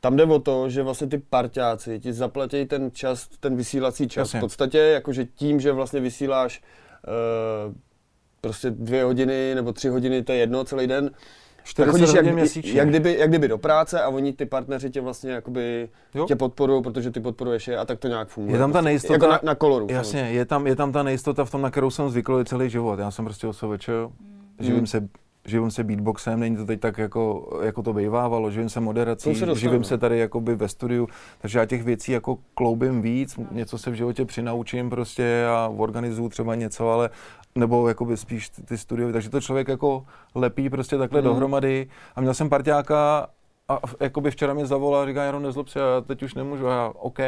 tam jde o to, že vlastně ty parťáci ti zaplatí ten čas, ten vysílací čas. Jasně. V podstatě jakože tím, že vlastně vysíláš prostě 2 hodiny nebo 3 hodiny, to je jedno, celý den. 40 hodin měsíčně. Jak kdyby do práce a oni ty partneři tě vlastně jakoby tě podporují, protože ty podporuješ je a tak to nějak funguje. Je tam ta nejistota. Jako na Koloru. Jasně, je tam ta nejistota v tom, na kterou jsem zvyklý celý život. Já jsem prostě osoveč, živím se beatboxem, není to teď tak jako to bývávalo, živím se moderací, živím se tady jakoby ve studiu, takže já těch věcí jako kloubím víc, něco se v životě přinaučím prostě a organizuju třeba něco, ale nebo jakoby spíš ty studiový, takže to člověk jako lepí prostě takhle dohromady a měl jsem parťáka a jakoby včera mě zavolal a říká, Jaro, nezlob se, já teď už nemůžu, a já, OK.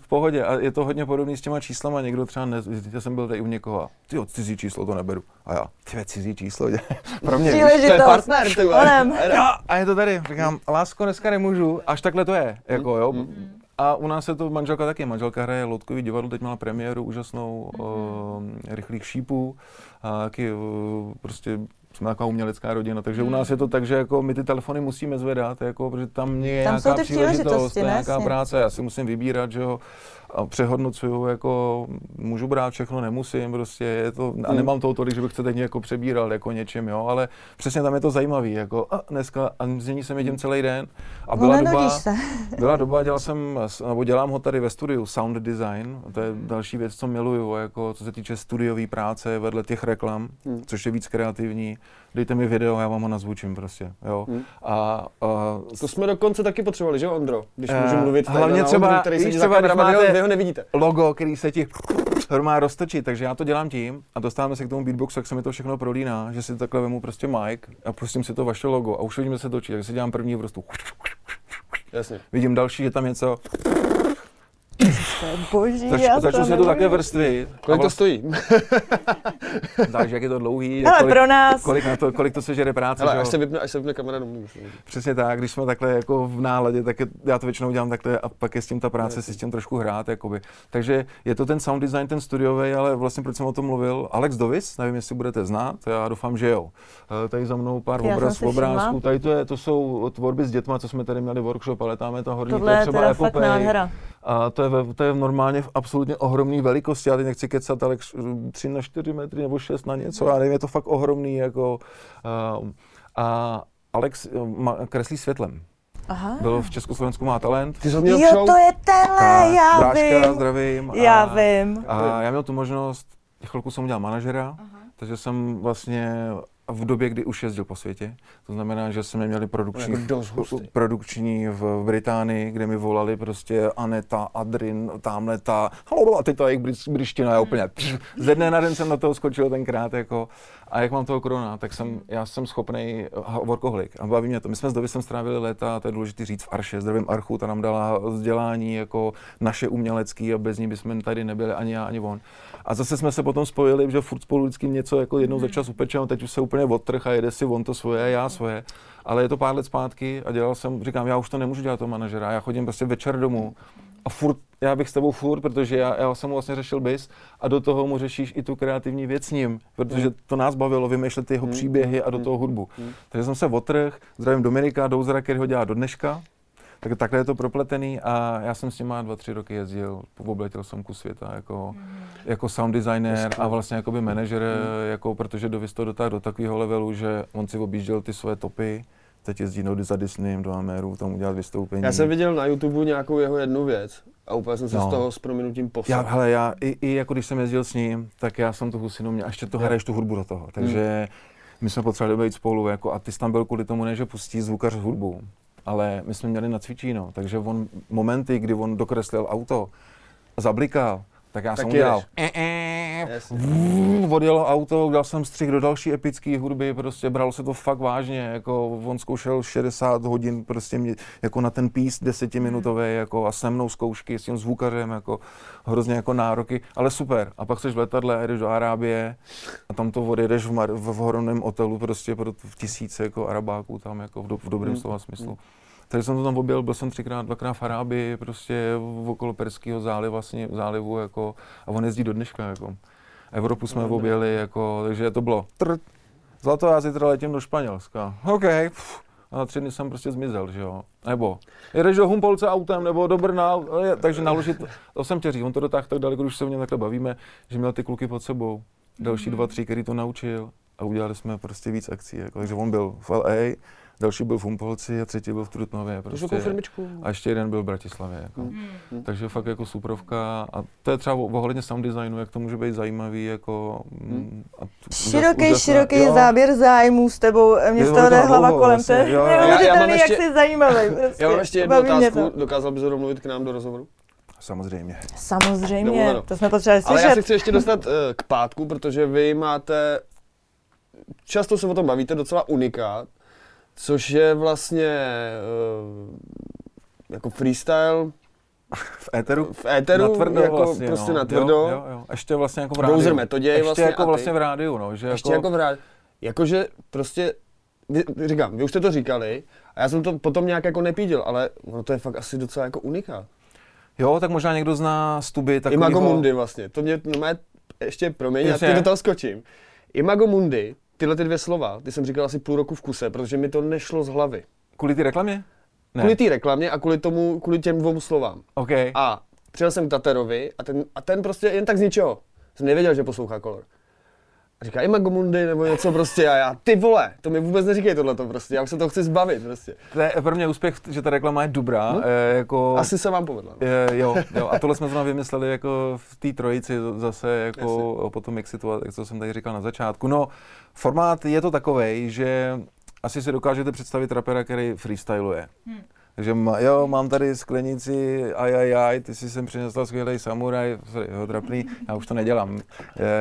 V pohodě. A je to hodně podobný s těma číslama. Někdo třeba, já jsem byl tady u někoho a tyjo, cizí číslo, to neberu. A já, cizí číslo, pro mě. Příležitost, onem. A je to tady, říkám, lásko, dneska nemůžu, až takhle to je, jako jo. A u nás je to manželka taky, manželka hraje loutkový divadlo, teď měla premiéru úžasnou Rychlých šípů, taky prostě jsme taková umělecká rodina, takže u nás je to tak, že jako my ty telefony musíme zvedat, jako, protože tam je nějaká příležitost, nějaká práce, já si musím vybírat, že jo, přehodnocuju, jako můžu brát všechno, nemusím, prostě je to, a nemám toho tolik, že bych se teď jako přebíral jako něčím, jo, ale přesně tam je to zajímavý, jako a dneska, a změní se mi tím celý den a byla doba, dělám ho tady ve studiu, sound design, to je další věc, co miluju, jako co se týče studiové práce vedle těch reklam, což je víc kreativní. Dejte mi video, já vám ho nazvučím prostě, jo. To jsme dokonce taky potřebovali, že Ondro? Když můžu mluvit tady hlavně na návodu, který sedí za kamerama, vy ho nevidíte. Logo, který se ti hromá roztočí, takže já to dělám tím a dostáváme se k tomu beatboxu, tak se mi to všechno prolíná, že si takhle vemu prostě mic a pustím si to vaše logo a už vidím, že se točí, takže si dělám první vrstu. Jasně. Vidím další, že tam něco. Boží, začnu se to také vrstvy. Kolik to stojí? Záleží, jak je to dlouhý, kolik, pro nás. Kolik to sežere práce. Ale až se vypne kamera, domů. Přesně tak, když jsme takhle jako v náladě, tak já to většinou dělám takhle a pak je s tím ta práce, si s tím trošku hrát. Jakoby. Takže je to ten sound design, ten studiový, ale vlastně proč jsem o tom mluvil? Alex Dovis, nevím, jestli budete znát, já doufám, že jo. Tady za mnou pár obrázků, tady to jsou tvorby s dětma, co jsme tady měli workshop, ale tam je to horní, to je třeba Apple Pay. A to je normálně v absolutně ohromný velikosti, já teď nechci kecat, ale 3 na 4 metry nebo 6 na něco, já nevím, je to fakt ohromný, jako. A Alex kreslí světlem. Aha. Byl v Československu, má talent. Ty jo, měl to je tenhle, já vím. A já měl tu možnost, chvilku jsem udělal manažera, takže jsem vlastně v době, kdy už jezdil po světě. To znamená, že jsme měli produkční v Británii, kde mi volali prostě Aneta, Adrin, támleta, a teď to je jejich britština, já úplně ze dne na den jsem na toho skočil tenkrát jako. A jak mám toho korona, tak já jsem schopnej workoholik a baví mě to. My jsme s Dovisem strávili léta, a to je důležité říct, v Arše, zdravím Archu, ta nám dala vzdělání jako naše umělecký a bez ní bychom tady nebyli ani já, ani on. A zase jsme se potom spojili, že furt spolu vždycky něco jako jednou za čas upečeme, teď už se úplně odtrh a jede si on to svoje, já svoje. Ale je to pár let zpátky a říkám, já už to nemůžu dělat toho manažera, já chodím prostě večer domů a furt, já bych s tebou furt, protože já jsem mu vlastně řešil biz a do toho mu řešíš i tu kreativní věc s ním, protože to nás bavilo, vymýšlet jeho příběhy a do toho hudbu. Takže jsem se odtrh, zdravím Dominika Douzera, který ho dělá do dneška. Tak takhle je to propletený a já jsem s nima 2-3 roky jezdil, obletěl jsem kus světa jako sound designer a vlastně jakoby manažer, jako, protože Dovis to dotáhl do takového levelu, že on si objížděl ty své topy, teď jezdí za Disneym do Ameru, tam udělat vystoupení. Já jsem viděl na YouTube nějakou jeho jednu věc a úplně jsem se z toho s prominutím poslal. Já i jako když jsem jezdil s ním, tak já jsem tu husinu měl, ještě to hraješ tu hudbu do toho, takže my jsme potřebovali být spolu jako, a ty jsi tam byl kvůli tomu, ne, že pustí zvukař hudbu. Ale my jsme měli na cvičíno, takže on momenty, kdy on dokreslil auto, zablikal Tak já tak jsem udělal. Odjel auto, dal jsem střih do další epické hudby, prostě bralo se to fakt vážně, jako on zkoušel 60 hodin prostě mě, jako na ten pís desetiminutový, jako a se mnou zkoušky s tím zvukařem, jako hrozně jako nároky, ale super. A pak seš v letadle a jdeš do Arábie a tam to odjedeš v horonném hotelu prostě pro tisíce jako Arabáků tam jako v dobrém slova smyslu. Takže jsem to tam objel, byl jsem třikrát, dvakrát v Arábii, prostě okolo Perského zálivu, vlastně, zálivu jako, a on jezdí do dneška, jako. Evropu jsme objeli, jako, takže to bylo zlato, já zítra letím do Španělska, OK, a na 3 dny jsem prostě zmizel, že jo, nebo jedeš do Humpolce autem, nebo do Brna, takže naložit, to jsem tě řík, on to dotáhl tak daleko, když se v něm takhle bavíme, že měl ty kluky pod sebou, další 2, 3, který to naučil a udělali jsme prostě víc akcí, jako, takže on byl v LA, další byl v Humpolci a třetí byl v Trutnově prostě. A ještě jeden byl v Bratislavě. Jako. Takže fakt jako suprovka a to je třeba ohledně sound designu, jak to může být zajímavý jako... Široký záběr zájmů s tebou, mě z toho jde hlava kolem, to je neuvěřitelný, jak jsi zajímavý. Prostě. Já mám ještě jednu otázku, dokázal bys domluvit k nám do rozhovoru? Samozřejmě, domluveno. To jsme potřebovali slyšet. Ale já se chci ještě dostat k pátku, protože vy máte, často se o tom bavíte, docela unikát. Což je vlastně jako freestyle v éteru jako vlastně, prostě na tvrdo. Jo. Ještě vlastně jako v rádiu. Browser metodě ještě vlastně jako vlastně v rádiu, no, že ještě jako v rádiu. Jakože prostě říkám, vy už jste to říkali a já jsem to potom nějak jako nepídil, ale ono to je fakt asi docela jako unikát. Jo, tak možná někdo zná stuby takovýho. Imago Mundi vlastně. To mě ještě promiň, já ti do toho skočím. Imago Mundi. Tyhle ty dvě slova, ty jsem říkal asi půl roku v kuse, protože mi to nešlo z hlavy. Kvůli té reklamě? Ne. Kvůli té reklamě a kvůli těm dvou slovám. Okay. A přijel jsem k Taterovi a ten prostě jen tak z ničeho. Jsem nevěděl, že poslouchá Color. A říká Imago Mundi nebo něco prostě a já, ty vole, to mi vůbec neříkej tohleto prostě, já už se toho chci zbavit prostě. To je pro mě úspěch, že ta reklama je dobrá, jako... Asi se vám povedla. No? Jo, a tohle jsme zrovna vymysleli jako v té trojici zase jako po tom Mixitu, co jsem tady říkal na začátku. No, formát je to takovej, že asi si dokážete představit rapera, který freestyluje. Takže jo, mám tady sklenici, ty si sem přinesla skvělej samuraj, jo, drapný, já už to nedělám,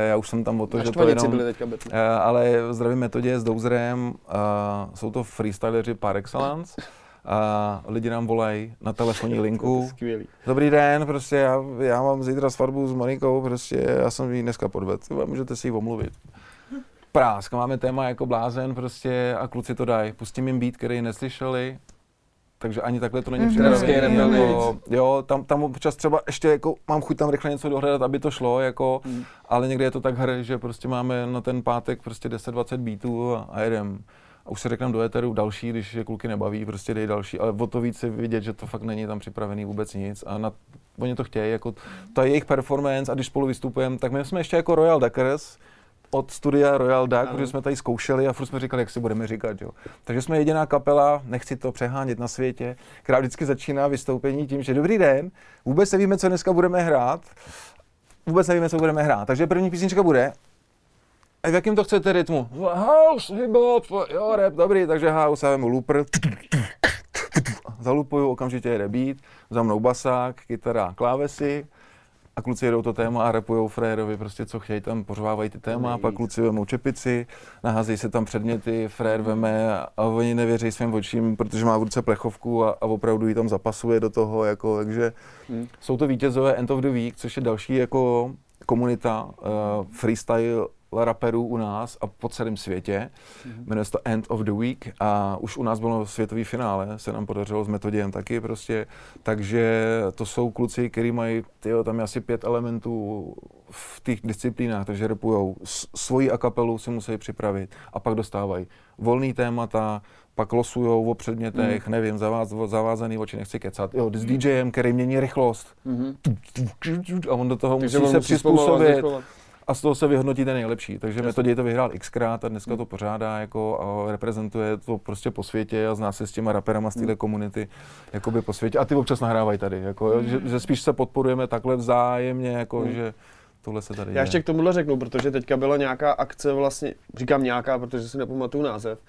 já už jsem tam o to, že to jenom, ale zdravím Metodě s Douzerem, jsou to freestyleři par excellence, lidi nám volají na telefonní linku, dobrý den, prostě já mám zítra svatbu s Monikou, prostě já jsem ji dneska podvedl, můžete si ji omluvit. Prásk, máme téma jako blázen prostě a kluci to dají, pustím jim beat, který neslyšeli, takže ani takhle to není připravený, jako, jo, tam občas třeba ještě jako mám chuť tam rychle něco dohledat, aby to šlo, jako, ale někdy je to tak hry, že prostě máme na ten pátek prostě 10-20 beatů a jedem. A už se řekneme do éteru další, když je kluky nebaví, prostě dej další, ale o to víc je vidět, že to fakt není tam připravený vůbec nic a oni to chtějí, jako ta jejich performance a když spolu vystupujeme, tak my jsme ještě jako Royal Duckers, od studia Royal Duck, protože jsme tady zkoušeli a furt jsme říkali, jak si budeme říkat, jo. Takže jsme jediná kapela, nechci to přehánět na světě, která vždycky začíná vystoupení tím, že dobrý den, vůbec nevíme, co dneska budeme hrát, takže první písnička bude, a v jakém to chcete rytmu? House, hip-hop, jo, rap, dobrý, takže house, já vemu looper, zalupuju, okamžitě jede beat, za mnou basák, kytara, klávesy, a kluci jedou to téma a rapujou frérovi prostě co chtějí, tam pořvávají ty téma, pak kluci vemou čepici, naházejí se tam předměty, frér veme a oni nevěří svým očím, protože má v ruce plechovku a opravdu ji tam zapasuje do toho, jako, takže jsou to vítězové End of the Week, což je další jako komunita freestyle raperů u nás a po celém světě. Jmenuje se to End of the Week a už u nás bylo světový finále, se nám podařilo s Metodiem taky prostě, takže to jsou kluci, kteří mají, tam je asi 5 elementů v těch disciplínách, takže rapujou svoji akapelu, si musí připravit a pak dostávají volný témata, pak losujou o předmětech, nevím, zavázaný oči, nechci kecat, jo, s DJem, který mění rychlost a on do toho musí se přizpůsobit. A z toho se vyhodnotí ten nejlepší, takže Metodě to vyhrál xkrát a dneska to pořádá jako a reprezentuje to prostě po světě a zná se s těma raperama z téhle komunity jakoby po světě a ty občas nahrávají tady, jako, že spíš se podporujeme takhle vzájemně, jako, že tohle se tady děje. Já ještě k tomuhle řeknu, protože teďka byla nějaká akce vlastně, říkám nějaká, protože si nepamatuju název,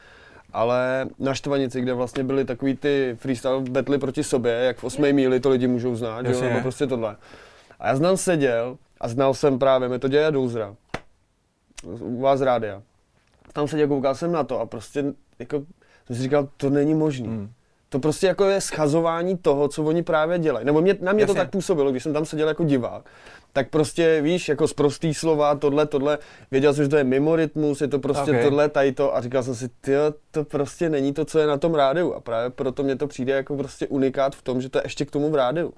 ale na Štvanici, kde vlastně byly takový ty freestyle battly proti sobě, jak v 8. míli to lidi můžou znát, jo, nebo prostě tohle. A já znám seděl a znal jsem právě Metodě a Douzra u vás rádia. Tam se koukal jsem na to a prostě jako jsem si říkal, to není možný. Hmm. To prostě jako je schazování toho, co oni právě dělají. Nebo na mě jasně. To tak působilo, když jsem tam seděl jako divák. Tak prostě víš, jako sprostý slova, tohle, věděl jsem, že to je mimorytmus, je to prostě okay. Tohle, tajto a říkal jsem si, tyjo, to prostě není to, co je na tom rádiu a právě proto mě to přijde jako prostě unikát v tom, že to je ještě k tomu v rádiu.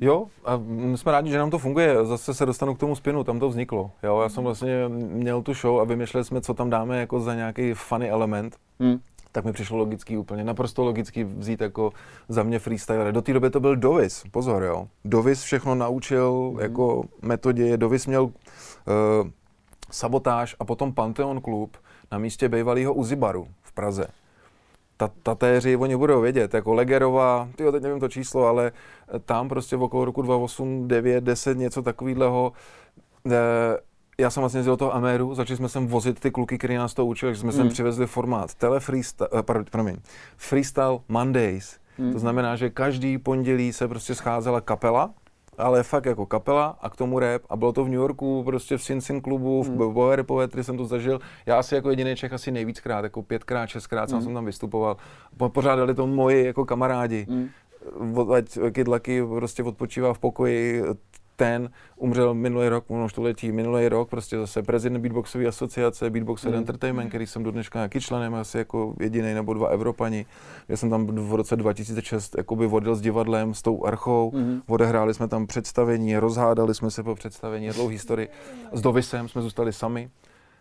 Jo, a jsme rádi, že nám to funguje. Zase se dostanu k tomu Spinu, tam to vzniklo. Jo, já jsem vlastně měl tu show a vymýšleli jsme, co tam dáme jako za nějaký funny element. Hmm. Tak mi přišlo logický úplně, naprosto logický vzít jako za mě freestyler. Do té doby to byl Dovis, pozor jo. Dovis všechno naučil jako Metodě, Dovis měl Sabotáž a potom Pantheon klub na místě bývalého Uzibaru v Praze. Tatéři, oni budou vědět, jako Legerova, tyjo, teď nevím to číslo, ale tam prostě v okolo roku 2008, 9, 10, něco takovýhleho. Já jsem vlastně jezdil do toho Améru, začali jsme sem vozit ty kluky, který nás to učili, že jsme sem přivezli formát Freestyle Mondays. To znamená, že každý pondělí se prostě scházela kapela, ale fakt jako kapela a k tomu rap a bylo to v New Yorku, prostě v Sin Sin klubu, v Bohé Poetry jsem to zažil. Já asi jako jediný Čech asi nejvíckrát, jako 5x, 6x jsem tam vystupoval. Pořádali to moji jako kamarádi, ať Kid Lucky prostě odpočívá v pokoji, ten umřel minulý rok, ono už to letí, minulý rok, prostě zase prezident beatboxové asociace, Beatboxer Entertainment, který jsem do dneška nějaký členem, asi jako jedinej nebo dva Evropani. Já jsem tam v roce 2006 jakoby vodil s divadlem, s tou Archou, odehráli jsme tam představení, rozhádali jsme se po představení, dlouhou historii. S Dovisem jsme zůstali sami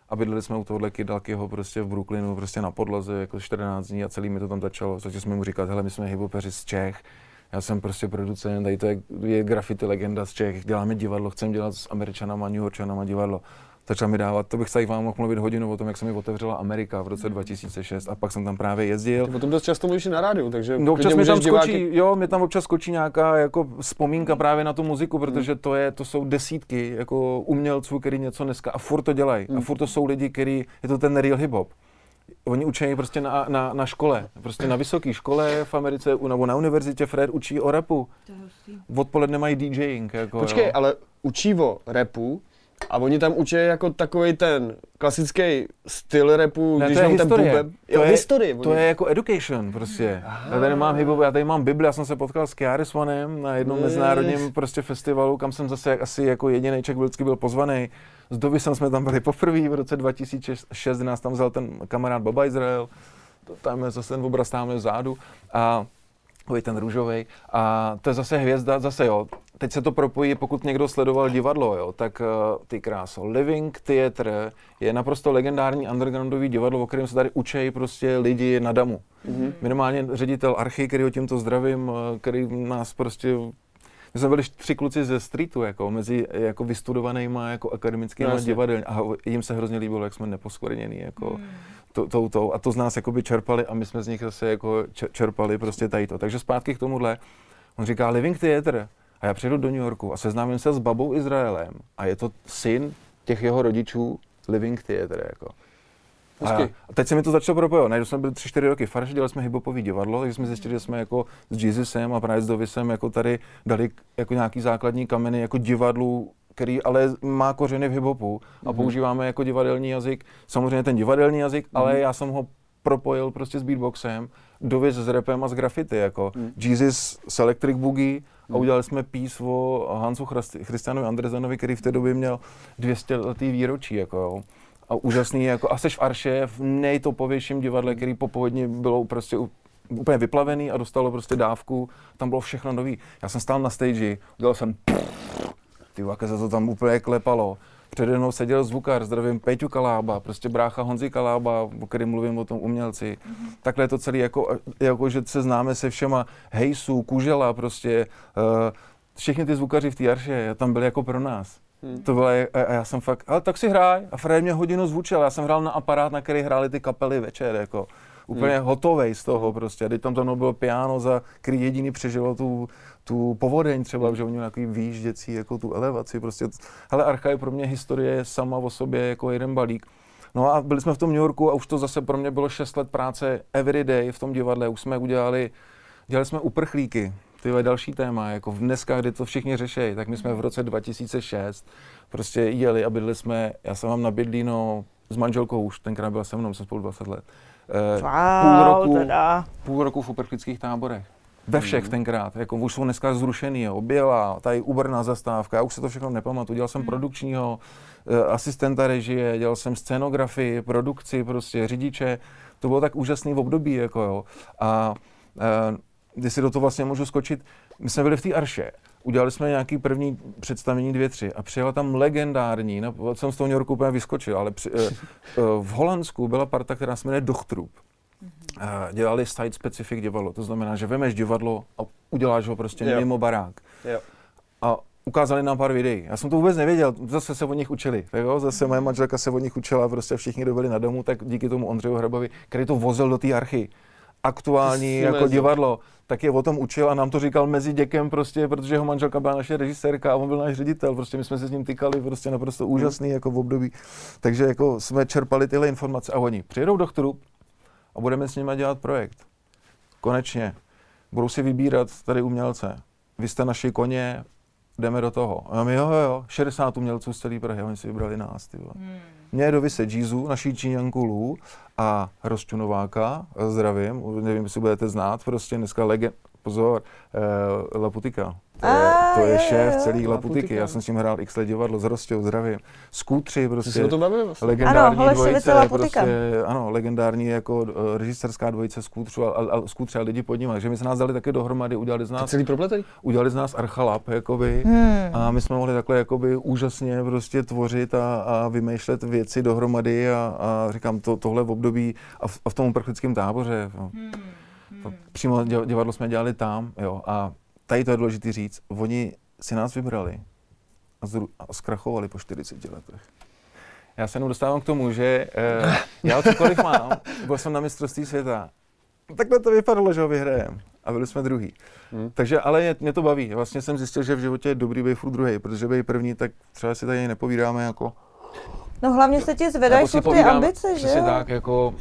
a bydleli jsme u tohohle Kidalkyho prostě v Brooklynu, prostě na podlaze, jako 14 dní a celý mi to tam začalo, začali jsme mu říkat, hele, my jsme hiphopeři z Čech. Já jsem prostě producent, tady to je graffiti legenda z Čech, děláme divadlo, chcem dělat s Američanama, Newyorčanama divadlo. Začal mi dávat, to bych tady vám mohl mluvit hodinu o tom, jak se mi otevřela Amerika v roce 2006 a pak jsem tam právě jezdil. Ty potom dost často mluvíš na rádiu, takže no, občas mi tam diváky... občas skočí nějaká jako vzpomínka právě na tu muziku, protože to jsou desítky jako umělců, který něco dneska a furt to dělají a furt to jsou lidi, který, je to ten real hip-hop. Oni učí prostě na škole, prostě na vysoké škole v Americe nebo na univerzitě Fred učí o rapu. Odpoledne mají DJing. Jako, počkej, jo. Ale učí o rapu a oni tam učí jako takovej ten klasický styl rapu, ne, když mám ten půbeb. Jo, historie. To je jako education prostě. Aha. Já tady nemám hip-hop, já tady mám Bibli, já jsem se potkal s Kiary Swanem na jednom mezinárodním prostě festivalu, kam jsem zase asi jako jedinej Čech vždycky byl pozvaný. Z doby jsme tam byli poprvé v roce 2006, nás tam vzal ten kamarád Baba Izrael, tam je zase ten obraz tamhle vzadu a ten růžovej a to je zase hvězda, zase jo, teď se to propojí, pokud někdo sledoval divadlo, jo, tak ty kráso, Living Theater je naprosto legendární undergroundový divadlo, o kterém se tady učejí prostě lidi na damu. Mm-hmm. Minimálně ředitel Archy, kterýho tímto zdravím, který nás prostě my jsme byli 3 kluci ze streetu, jako, mezi jako vystudovanýma jako akademickými divadelní a jim se hrozně líbilo, jak jsme neposkvrněný, jako a to z nás jakoby čerpali a my jsme z nich zase jako čerpali prostě tadyto. Takže zpátky k tomuhle, on říká Living Theater a já přijedu do New Yorku a seznámím se s Babou Izraelem a je to syn těch jeho rodičů Living Theater, jako. A teď se mi to začalo propojovat. Najednou jsme byli 3-4 roky farš, dělali jsme hiphopový divadlo, takže jsme zjistili, že jsme jako s Jeezysem a právě s Dovisem jako tady dali jako nějaký základní kameny jako divadlu, který ale má kořeny v hiphopu a používáme jako divadelní jazyk. Samozřejmě ten divadelní jazyk, ale já jsem ho propojil prostě s beatboxem, Dovis s rapem a s graffiti jako. Jeezys s Electric Boogie a udělali jsme piece o Hansu Christianovi Andersenovi, který v té době měl 200letý výročí jako. A úžasný, jako, a seš v Arše, v nejtopovějším divadle, který po povodni bylo prostě úplně vyplavený a dostalo prostě dávku, tam bylo všechno nový. Já jsem stál na stage, udělal jsem ty jaké se to tam úplně klepalo. Přede mnou seděl zvukař, zdravím Peťu Kalába, prostě brácha Honzi Kalába, o kterém mluvím o tom umělci. Takhle je to celý, jako že se známe se všema Hejsů, Kužela prostě. Všichni ty zvukaři v té Arše tam byli jako pro nás. To bylo, a já jsem fakt, ale tak si hraj. A Fred mě hodinu zvučil, já jsem hrál na aparát, na který hráli ty kapely večer, jako. Úplně hotovej z toho prostě. A teď tam bylo piano, za který jediný přežilo tu povodeň třeba, že oni měli takový výjížděcí, jako tu elevaci prostě. Hele, Archa je pro mě historie sama o sobě, jako jeden balík. No a byli jsme v tom New Yorku a už to zase pro mě bylo 6 let práce every day v tom divadle. Už jsme dělali jsme uprchlíky. tyhle další téma, jako dneska, kdy to všichni řeší, tak my jsme v roce 2006 prostě jeli a bydli jsme, já jsem vám na bydlíno s manželkou už, tenkrát byla se mnou, jsem spolu 20 let, půl roku v uprchlických táborech. Ve všech tenkrát, jako už jsou dneska zrušený, jo. Běla, tady Ubrná zastávka, já už se to všechno nepamatuju, dělal jsem produkčního asistenta režie, dělal jsem scenografii, produkci, prostě řidiče, to bylo tak úžasný v období, jako jo. A když si do toho vlastně můžu skočit, my jsme byli v té Arše, udělali jsme nějaký první představení 2-3 a přijela tam legendární, jsem z toho New Yorku úplně vyskočil, ale v Holandsku byla parta, která se jmenuje Dochtrup. Dělali site specific divadlo, to znamená, že vemeš divadlo a uděláš ho prostě mimo barák. Jo. A ukázali nám pár videí. Já jsem to vůbec nevěděl, zase se od nich učili. Jo? Zase moje manželka se od nich učila, prostě všichni, kdo byli na domu, tak díky tomu Ondřeju Hrabovi, který to vozil do té Archy. Aktuální jako divadlo, tak je o tom učil a nám to říkal mezi děkem prostě, protože jeho manželka byla naše režisérka a on byl náš ředitel, prostě my jsme se s ním tykali, prostě naprosto úžasný jako v období. Takže jako jsme čerpali tyhle informace a oni přijedou doktoru a budeme s nimi dělat projekt. Konečně. Budou si vybírat tady umělce. Vy jste naši koně, jdeme do toho. A my jo, 60 umělců z celé Prahy, oni si vybrali nás, ty vole. Mě Dovise Jizu, naší Číňanku Lu a Rozčunováka, zdravím, nevím, jestli budete znát, prostě dneska pozor, Laputika. To je šéf celý Laputiky, já jsem s ním hrál x let divadlo s Rostou, zdravím. Skutři prostě, legendární ano, dvojice, prostě, ano, legendární jako režisérská dvojice Skutři a lidi pod nimi, takže my se nás dali taky dohromady, udělali z nás, celý probletej? Udělali z nás Archalap, jakoby, a my jsme mohli takhle jakoby úžasně prostě tvořit a vymýšlet věci dohromady a říkám, tohle v období a v tom uprchlickém táboře. Přímo divadlo jsme dělali tam, jo, a tady to je důležité říct, oni si nás vybrali a zkrachovali po 40 letech. Já se jenom dostávám k tomu, že já cokoliv mám, byl jsem na mistrovství světa, takhle to vypadalo, že ho vyhrajem a byli jsme druhý. Takže ale mě to baví, vlastně jsem zjistil, že v životě je dobrý být furt druhý, protože být první, tak třeba si tady nepovídáme jako... No hlavně se ti zvedají furt ty ambice, že jo? Tak, jako,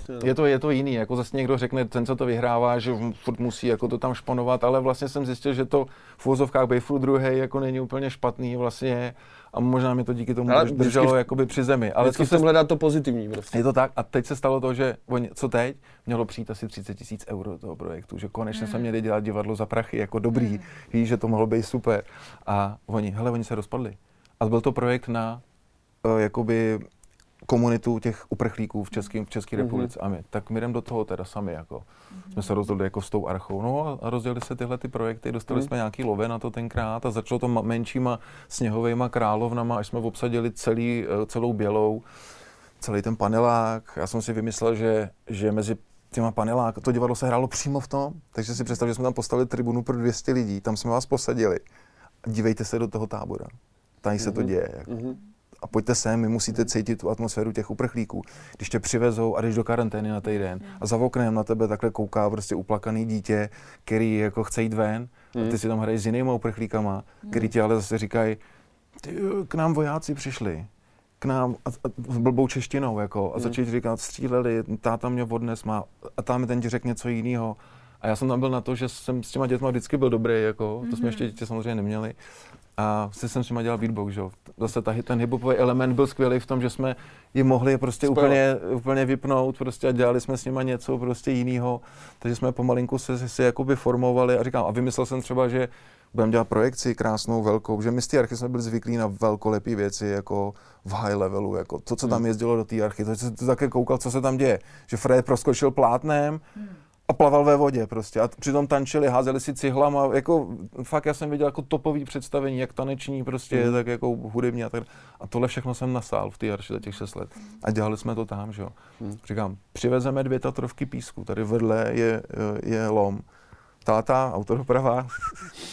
je to jiný, jako zase někdo řekne, ten, co to vyhrává, že furt musí jako to tam šponovat, ale vlastně jsem zjistil, že to v uvozovkách bej furt druhej jako není úplně špatný vlastně a možná mi to díky tomu drželo jakoby při zemi. Ale vždycky v tom hledá to pozitivní prostě. Je to tak a teď se stalo to, že co teď? Mělo přijít asi 30 000 € do toho projektu, že konečně se měli dělat divadlo za prachy, jako dobrý, víš, že to mohlo být super. A oni se rozpadli. A byl to projekt na jakoby komunitu těch uprchlíků v České republice a my. Tak my jdeme do toho teda sami jako. Jsme se rozdělili jako s tou Archou, no a rozdělili se tyhle ty projekty, dostali jsme nějaký love na to tenkrát a začalo to menšíma sněhovejma královnama, až jsme obsadili celou Bělou, celý ten panelák. Já jsem si vymyslel, že mezi těma paneláky, to divadlo se hrálo přímo v tom, takže si představ, že jsme tam postavili tribunu pro 200 lidí, tam jsme vás posadili. Dívejte se do toho tábora, tady se to děje jako. A pojďte sem, vy musíte cítit tu atmosféru těch uprchlíků, když tě přivezou a jdeš do karantény na týden a za oknem na tebe takhle kouká prostě uplakaný dítě, který jako chce jít ven a ty si tam hraješ s jinýma uprchlíkama, který ti ale zase říkají, k nám vojáci přišli, k nám a s blbou češtinou jako a začít říkat, stříleli, táta mě odnes má a tam ten ti řekne něco jiného. A já jsem tam byl na to, že jsem s těma dětma vždycky byl dobrý, jako, to jsme ještě děti samozřejmě neměli. A jsem s nima dělal beatbox, že jo. Zase ten hiphopový element byl skvělý v tom, že jsme ji mohli prostě úplně vypnout prostě a dělali jsme s nima něco prostě jinýho. Takže jsme pomalinku se jakoby formovali a říkám, a vymyslel jsem třeba, že budeme dělat projekci krásnou, velkou, že my z té Archy jsme byli zvyklí na velkolepý věci jako v high levelu, jako to, co tam jezdilo do té Archy, to jsem také koukal, co se tam děje, že Fred proskočil plátnem, a plaval ve vodě prostě a přitom tančili, házeli si cihlama, jako fakt já jsem viděl jako topový představení, jak taneční prostě, tak jako hudební a tak. A tohle všechno jsem nasál v té Arši za těch 6 let a dělali jsme to tam, že jo. Říkám, přivezeme 2 tatrovky písku, tady vedle je lom. Táta, autodoprava,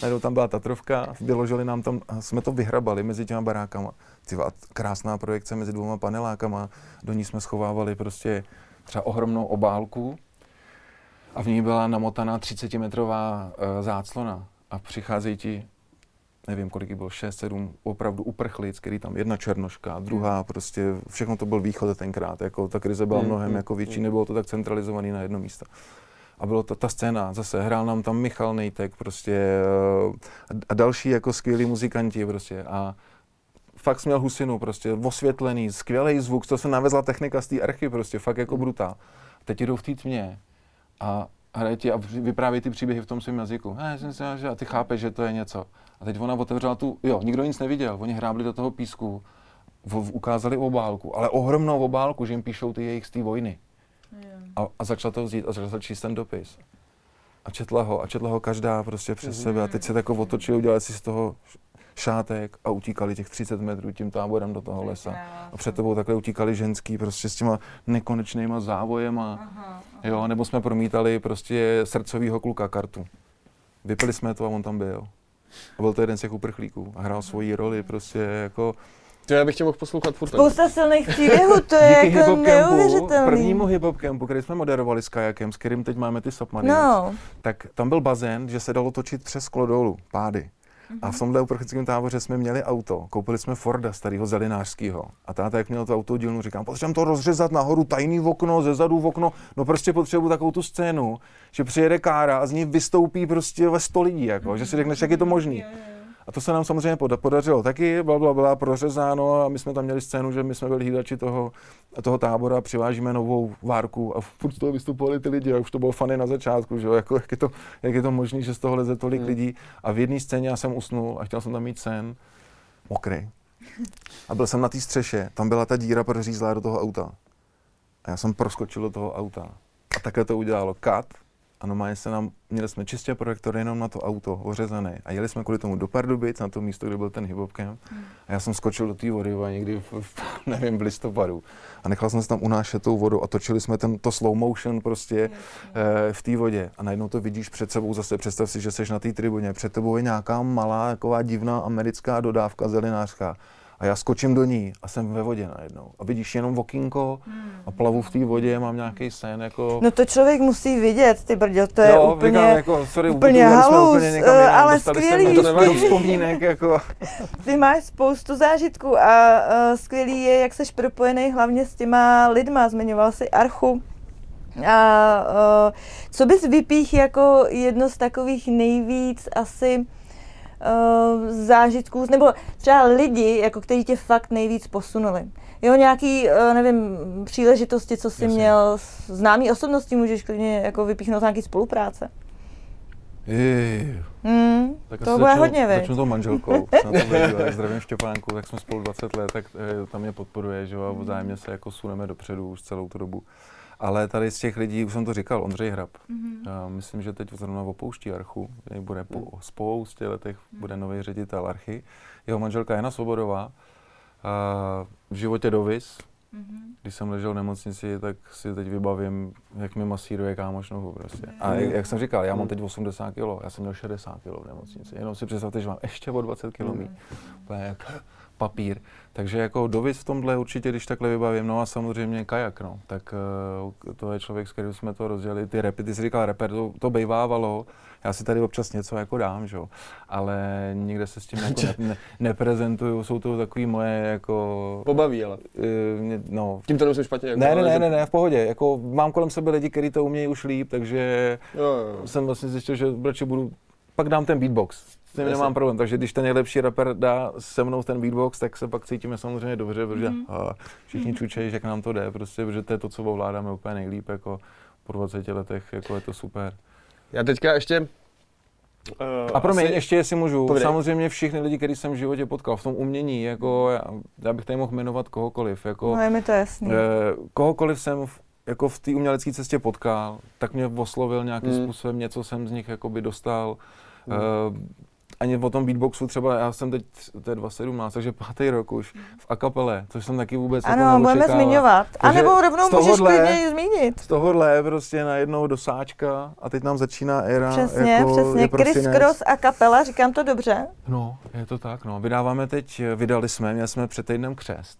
najednou tam byla tatrovka, vyložili nám tam, a jsme to vyhrabali mezi těma barákama. Krásná projekce mezi 2 panelákama, do ní jsme schovávali prostě třeba ohromnou obálku, a v ní byla namotaná 30-metrová záclona a přicházejí ti, nevím kolik jich bylo, 6-7 opravdu uprchlic, který tam jedna černoška, druhá prostě, všechno to byl východ tenkrát, jako ta krize byla mnohem jako větší, nebylo to tak centralizované na jedno místo. A byla ta scéna, zase hrál nám tam Michal Nejtek prostě a další jako skvělí muzikanti prostě a fakt jsi měl husinu prostě, osvětlený, skvělý zvuk, co se navezla technika z té archy prostě, fakt jako brutál. Teď jdou v té tmě a hraje ti a vyprávějí ty příběhy v tom svém jazyku. A ty chápeš, že to je něco. A teď ona otevřela tu, jo, nikdo nic neviděl, oni hrábli do toho písku, ukázali obálku, ale ohromnou obálku, že jim píšou ty jejich z té vojny. A začala to vzít a začala číst ten dopis. A četla ho každá prostě přes sebe a teď se tak otočili, udělali si z toho šátek a utíkali těch 30 metrů tím táborem do toho lesa. A před tebou takhle utíkali ženský prostě s těma nekonečnýma závojema. Aha, aha. Jo, nebo jsme promítali prostě srdcovýho kluka kartu. Vypili jsme to a on tam byl. A byl to jeden z těch uprchlíků a hrál svoji roli prostě jako... To já bych tě mohl poslouchat furt. Spousta silných příběhů, to je jako neuvěřitelný. Prvnímu hip-hop campu, který jsme moderovali s kajakem, s kterým teď máme ty submarines, no. Tak tam byl bazén, že se dalo točit přes kolo dolů, pády. A v tomhle uprchlickém táboře jsme měli auto, koupili jsme Forda starého zelinářského. A táta, jak měl to auto dílnu, říkám, potřebujeme to rozřezat nahoru, tajný okno, zezadu v okno, no prostě potřebuji takovou tu scénu, že přijede kára a z ní vystoupí prostě 100 lidí, jako, že si řekneš, jak je to možný. A to se nám samozřejmě podařilo taky, blablabla, prořezáno a my jsme tam měli scénu, že my jsme byli hlídači toho tábora, přivážíme novou várku a furt z toho vystupovali ty lidi a už to bylo funny na začátku, že jo, jako, jak je to možný, že z toho leze tolik lidí a v jedné scéně já jsem usnul a chtěl jsem tam mít sen, mokrý. A byl jsem na té střeše, tam byla ta díra prořízlá do toho auta a já jsem proskočil do toho auta a takhle to udělalo cut. A normálně měli jsme čistě projektor jenom na to auto, ořezaný. A jeli jsme kvůli tomu do Pardubic, na to místo, kde byl ten hip-hop camp. A já jsem skočil do té vody někdy v listopadu. A nechal jsem se tam unášet tou vodu a točili jsme to slow motion prostě v té vodě. A najednou to vidíš před sebou zase, představ si, že jsi na té tribuně. Před tebou je nějaká malá, taková divná americká dodávka zelinářská. A já skočím do ní a jsem ve vodě najednou. A vidíš jenom okýnko a plavu v té vodě, mám nějaký sen jako... No to člověk musí vidět, ty brděl, to je úplně jako, sorry, úplně halus, ale skvělý. To nemám vzpomínek jako... Ty máš spoustu zážitků a skvělý je, jak seš propojený hlavně s těma lidma, zmiňoval jsi Archu. A co bys vypíchl jako jedno z takových nejvíc asi... zážitků, nebo třeba lidi, jako kteří tě fakt nejvíc posunuli. Jo, nějaký, nevím, příležitosti, co jsi měl s známý osobností, můžeš klidně jako vypíchnout nějaký spolupráce. Tak to bude hodně, veď. Začnu tou manželkou, se na to věděl, zdravím Štěpánku, tak jsme spolu 20 let, tak tam mě podporuje, že jo, a vzájemně se jako suneme dopředu už celou tu dobu. Ale tady z těch lidí, už jsem to říkal, Ondřej Hrab. Myslím, že teď zrovna opouští Archu, bude po spoustě letech, bude nový ředitel Archy. Jeho manželka Jana Svobodová, v životě Dovis. Když jsem ležel v nemocnici, tak si teď vybavím, jak mi masíruje kámoš nohu prostě. A jak jsem říkal, já mám teď 80 kilo, já jsem měl 60 kilo v nemocnici. Jenom si představte, že mám ještě o 20 kilo míň. Papír. Takže jako Dovis v tomhle určitě, když takhle vybavím, no a samozřejmě kajak, no, tak to je člověk, s kterým jsme to rozdělili, ty repy, ty jsi říkal reper, to bejvávalo, já si tady občas něco jako dám, že jo, ale nikde se s tím jako neprezentuju, jsou to takový moje jako... Pobaví, ale. No. Tím to nemyslím špatně. Jako, ne, v pohodě, jako mám kolem sebe lidi, kteří to umějí už líp, takže jsem vlastně zjistil, že radši budu, pak dám ten beatbox. S tím nemám problém, takže když ten nejlepší rapper dá se mnou ten beatbox, tak se pak cítíme samozřejmě dobře, protože všichni čučejí, jak nám to jde, prostě, protože to je to, co ovládáme úplně nejlíp, jako po 20 letech, jako je to super. Já teďka ještě... A promiň, ještě jestli můžu, samozřejmě všichni lidi, který jsem v životě potkal v tom umění, jako já bych tady mohl jmenovat kohokoliv, jako... No je mi to jasný. Kohokoliv jsem jako v té umělecké cestě potkal, tak mě oslovil nějakým způsobem, něco jsem z nich jakoby dostal. Ani o tom beatboxu třeba, já jsem teď, to je 2017, takže 5. rok už v akapele, což jsem taky vůbec neočekával. Ano, budeme zmiňovat. A nebo rovnou můžeš klidně zmínit. Z tohohle prostě najednou dosáčka a teď nám začíná éra. Přesně, jako přesně. Criss Cross a kapela, říkám to dobře? No, je to tak, no. Měli jsme před týdnem křest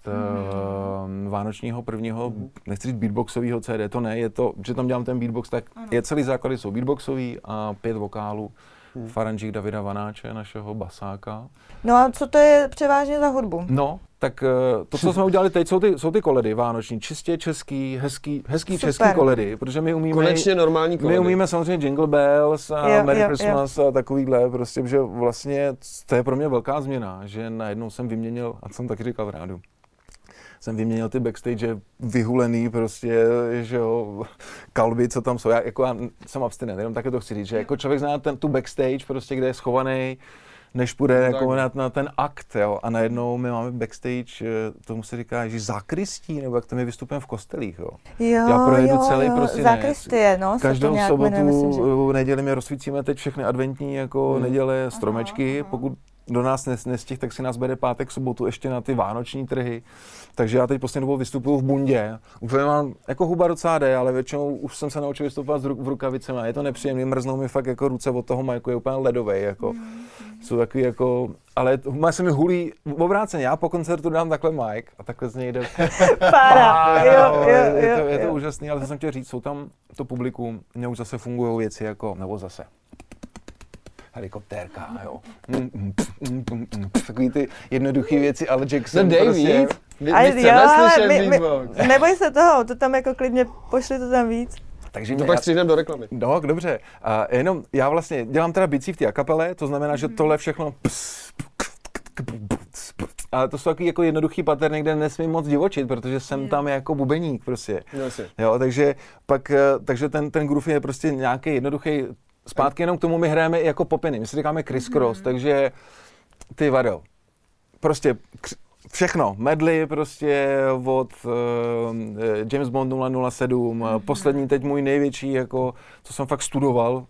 vánočního prvního, nechci říct beatboxového CD, to ne, je to, že tam dělám ten beatbox, tak je celý základy jsou beatboxový a 5 vokálů. Faranžík Davida Vanáče, našeho basáka. No a co to je převážně za hudbu? No, tak to, co jsme udělali teď, jsou ty koledy vánoční, čistě český, hezký český koledy, protože my umíme konečně normální koledy. My umíme samozřejmě Jingle Bells a Merry Christmas a takovýhle, prostě, že vlastně to je pro mě velká změna, že najednou jsem vyměnil, a co jsem taky říkal v rádiu, jsem vyměnil ty backstage vyhulený prostě, že jo, kalby, co tam jsou. Já jsem abstinent, jenom taky to chci říct, že jako člověk zná tu backstage prostě, kde je schovaný, než půjde jako na ten akt, jo. A najednou my máme backstage, tomu se říká, že zákristí, nebo jak to my vystupujeme v kostelích, jo. Já projedu celý prostě zákristie, no. Každou sobotu, neděli my rozsvícíme teď všechny adventní jako neděle stromečky, pokud do nás nestih, tak si nás bere pátek, sobotu ještě na ty vánoční trhy. Takže já teď poslední dobou vystupuju v bundě. Úplně mám, jako huba docela jde, ale většinou už jsem se naučil vystupovat v rukavicema. Je to nepříjemný, mrznou mi fakt jako ruce od toho majku, je úplně ledovej, jako. Jsou takový jako, ale má se mi hulí obráceně, já po koncertu dám takhle mic a takhle z něj jde pára, je to úžasný, ale to jsem chtěl říct, jsou tam to publikum, mě už zase fungují věci jako, nebo zase. Helikoptérka, jo. Takový ty jednoduché věci, ale Jackson prostě... My chceme slyšet. Neboj se toho, to tam jako klidně, pošli to tam víc. Takže to pak stříhneme do reklamy. No, dobře. A jenom, já vlastně dělám teda bicí v té akapele, to znamená, že tohle všechno... Ale to jsou takový jako jednoduchý paterny, kde nesmím moc divočit, protože jsem tam jako bubeník prostě. Jo, takže pak, takže ten groove je prostě nějaký jednoduchý. Zpátky jenom k tomu my hrajeme i jako popiny, my si říkáme Criss Cross, takže ty vado, prostě všechno, medley prostě od James Bond 007, poslední teď můj největší, jako, co jsem fakt studoval,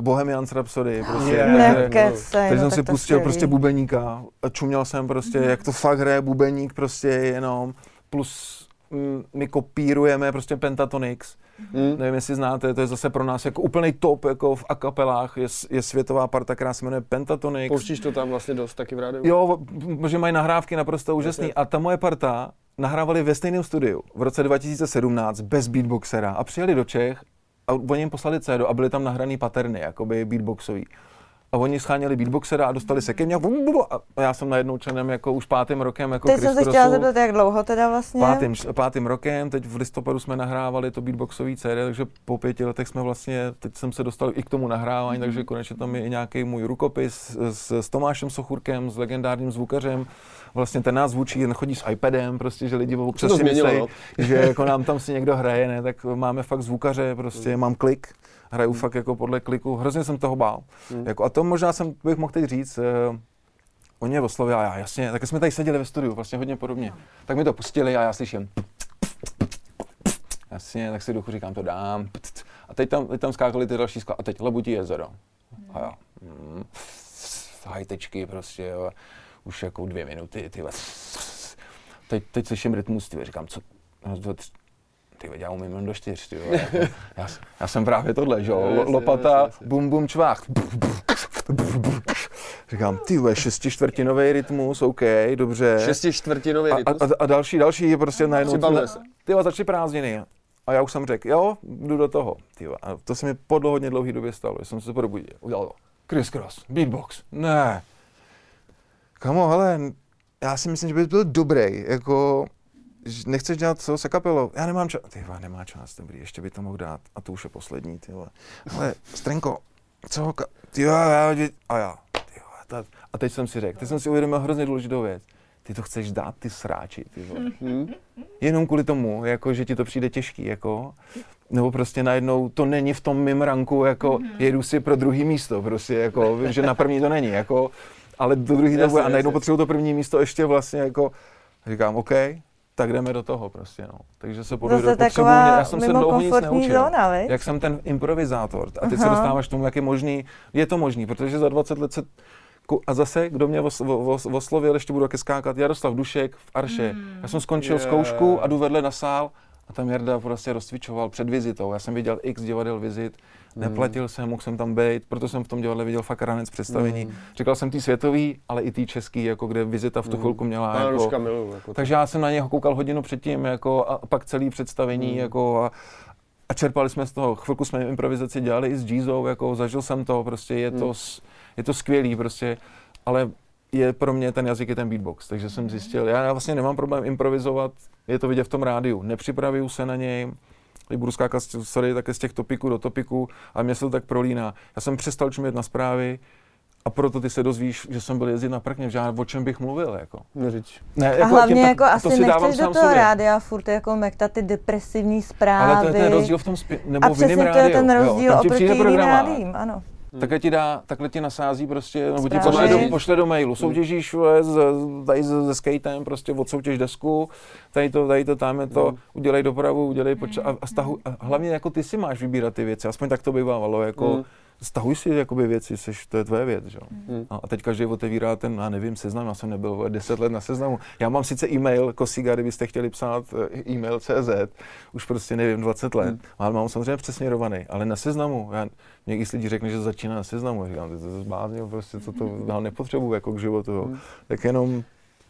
Bohemian's Rhapsody, prostě, takže jsem si pustil prostě bubeníka, čuměl jsem prostě, jak to fakt hraje bubeník prostě jenom, plus my kopírujeme prostě Pentatonix. Nevím, jestli znáte, to je zase pro nás jako úplný top, jako v akapelách je světová parta, která se jmenuje Pentatonix. Pouštíš to tam vlastně dost taky v rádiu? Jo, protože mají nahrávky naprosto úžasný. A ta moje parta nahrávali ve stejném studiu v roce 2017 bez beatboxera a přijeli do Čech a oni jim poslali CD a byly tam nahraný paterny, jakoby beatboxový. A oni scháněli beatboxera a dostali se ke mně a já jsem najednou členem jako už 5. rokem jako Criss Crossu. Teď jsem se chtěla zeptat, jak dlouho teda vlastně? 5. rokem, teď v listopadu jsme nahrávali to beatboxový CD, takže po 5 letech jsme vlastně, teď jsem se dostal i k tomu nahrávání, takže konečně tam je i nějaký můj rukopis s Tomášem Sochurkem, s legendárním zvukařem. Vlastně ten nás zvučí, ten chodí s iPadem, prostě, že lidi přesně myslej, že jako nám tam si někdo hraje, ne, tak máme fakt zvukaře, prostě mám klik. Hraju fakt jako podle kliku, hrozně jsem toho bál. Jako, a to možná bych mohl teď říct, oni je oslovili a já, jasně, tak jsme tady seděli ve studiu, vlastně hodně podobně. Tak mi to pustili a já slyším. Jasně, tak si duchu říkám, to dám. A teď tam skákali ty další skla, a teď Labutí jezero. A já, hajtečky prostě, jo. Už jako 2 minuty, tyhle. Teď slyším rytmus, tyhle, říkám, co? Ty já umím jen do 4, ty jo. Já jsem právě tohle, že jo, lopata, bum bum čvách. Říkám, ty jo, 6/4 rytmus, OK, dobře. 6/4 rytmus? A další je prostě najednou, ty jo, začaly prázdniny. A já už jsem řekl, jo, jdu do toho, ty jo. A to se mi po hodně dlouhý době stalo, že jsem se probudil, udělal to. Criss Cross, beatbox, ne. Kamo, hele, já si myslím, že bys byl dobrý, jako... Nechceš dělat co se kapelou? Já nemám čas. Ty vole, nemá čas, dobrý, ještě by to mohl dát. A to už je poslední, ty vole. Ale Strenko, co? Ty vole, a já. Ty vole, a teď jsem si řekl, teď jsem si uvědomil hrozně důležitou věc. Ty to chceš dát, ty sráči, ty vole. Jenom kvůli tomu, jako, že ti to přijde těžký, jako. Nebo prostě najednou to není v tom mým ranku, jako, jedu si pro druhý místo, prostě, jako, vím, že na první to není, jako. Ale do druhý to bude. A najednou potřebuji to první místo ještě vlastně, jako. Říkám, OK. Tak jdeme do toho prostě, no. Takže se podívej do potřebu. Já jsem se dlouho nic neučil. Zóna, jak jsem ten improvizátor. A teď se dostáváš k tomu, jak je možný. Je to možný, protože za 20 let se... A zase, kdo mě oslovil, ještě budu taky skákat, Jaroslav Dušek v Arše. Já jsem skončil zkoušku a jdu vedle na sál. A tam Jarda prostě rozcvičoval před vizitou. Já jsem viděl x divadel vizit, neplatil jsem, mohl jsem tam být, proto jsem v tom divadle viděl fakt ranec představení. Říkal jsem tý světový, ale i tý český, jako kde vizita v tu chvilku měla. Jako, milu, jako takže já jsem na něho koukal hodinu předtím, jako, a pak celý představení. Jako, a čerpali jsme z toho, chvilku jsme improvizaci dělali i s Gizou, jako zažil jsem to, prostě je to skvělý, prostě, ale je pro mě ten jazyk, je ten beatbox, takže jsem zjistil, já vlastně nemám problém improvizovat, je to vidět v tom rádiu, nepřipravuju se na něj, budu skákat také z těch topiků do topiků, a mě se to tak prolíná. Já jsem přestal čumět na zprávy, a proto ty se dozvíš, že jsem byl jezdit na prkně, že o čem bych mluvil, jako. A hlavně jako asi nechceš do toho rádia furt jako mektat ty depresivní zprávy. Ale to je ten rozdíl v tom nebo v jiném rádiu. A přesně to je ten rozdíl oproti jiným rádiím, ano. Takhle ti dá, takhle ti nasází prostě, nebo ti pošle do mailu, soutěžíš tady se skatem, prostě odsoutěž desku, tady to, tam je to, udělej dopravu, udělej a hlavně jako ty si máš vybírat ty věci, aspoň tak to bývalo, jako stahuj si jakoby věci, to je tvoje věc, že jo. A teď každý otevírá ten, já nevím, seznam, já jsem nebyl 10 let na seznamu. Já mám sice e-mail Cossiga, kdybyste chtěli psát e-mail.cz, už prostě nevím, 20 let, ale mám samozřejmě přesměrovaný, ale na seznamu, někdy si lidi řekne, že začíná na seznamu, říkám, ty to zbláznil, prostě to já nepotřebuji jako k životu, jo. Tak jenom...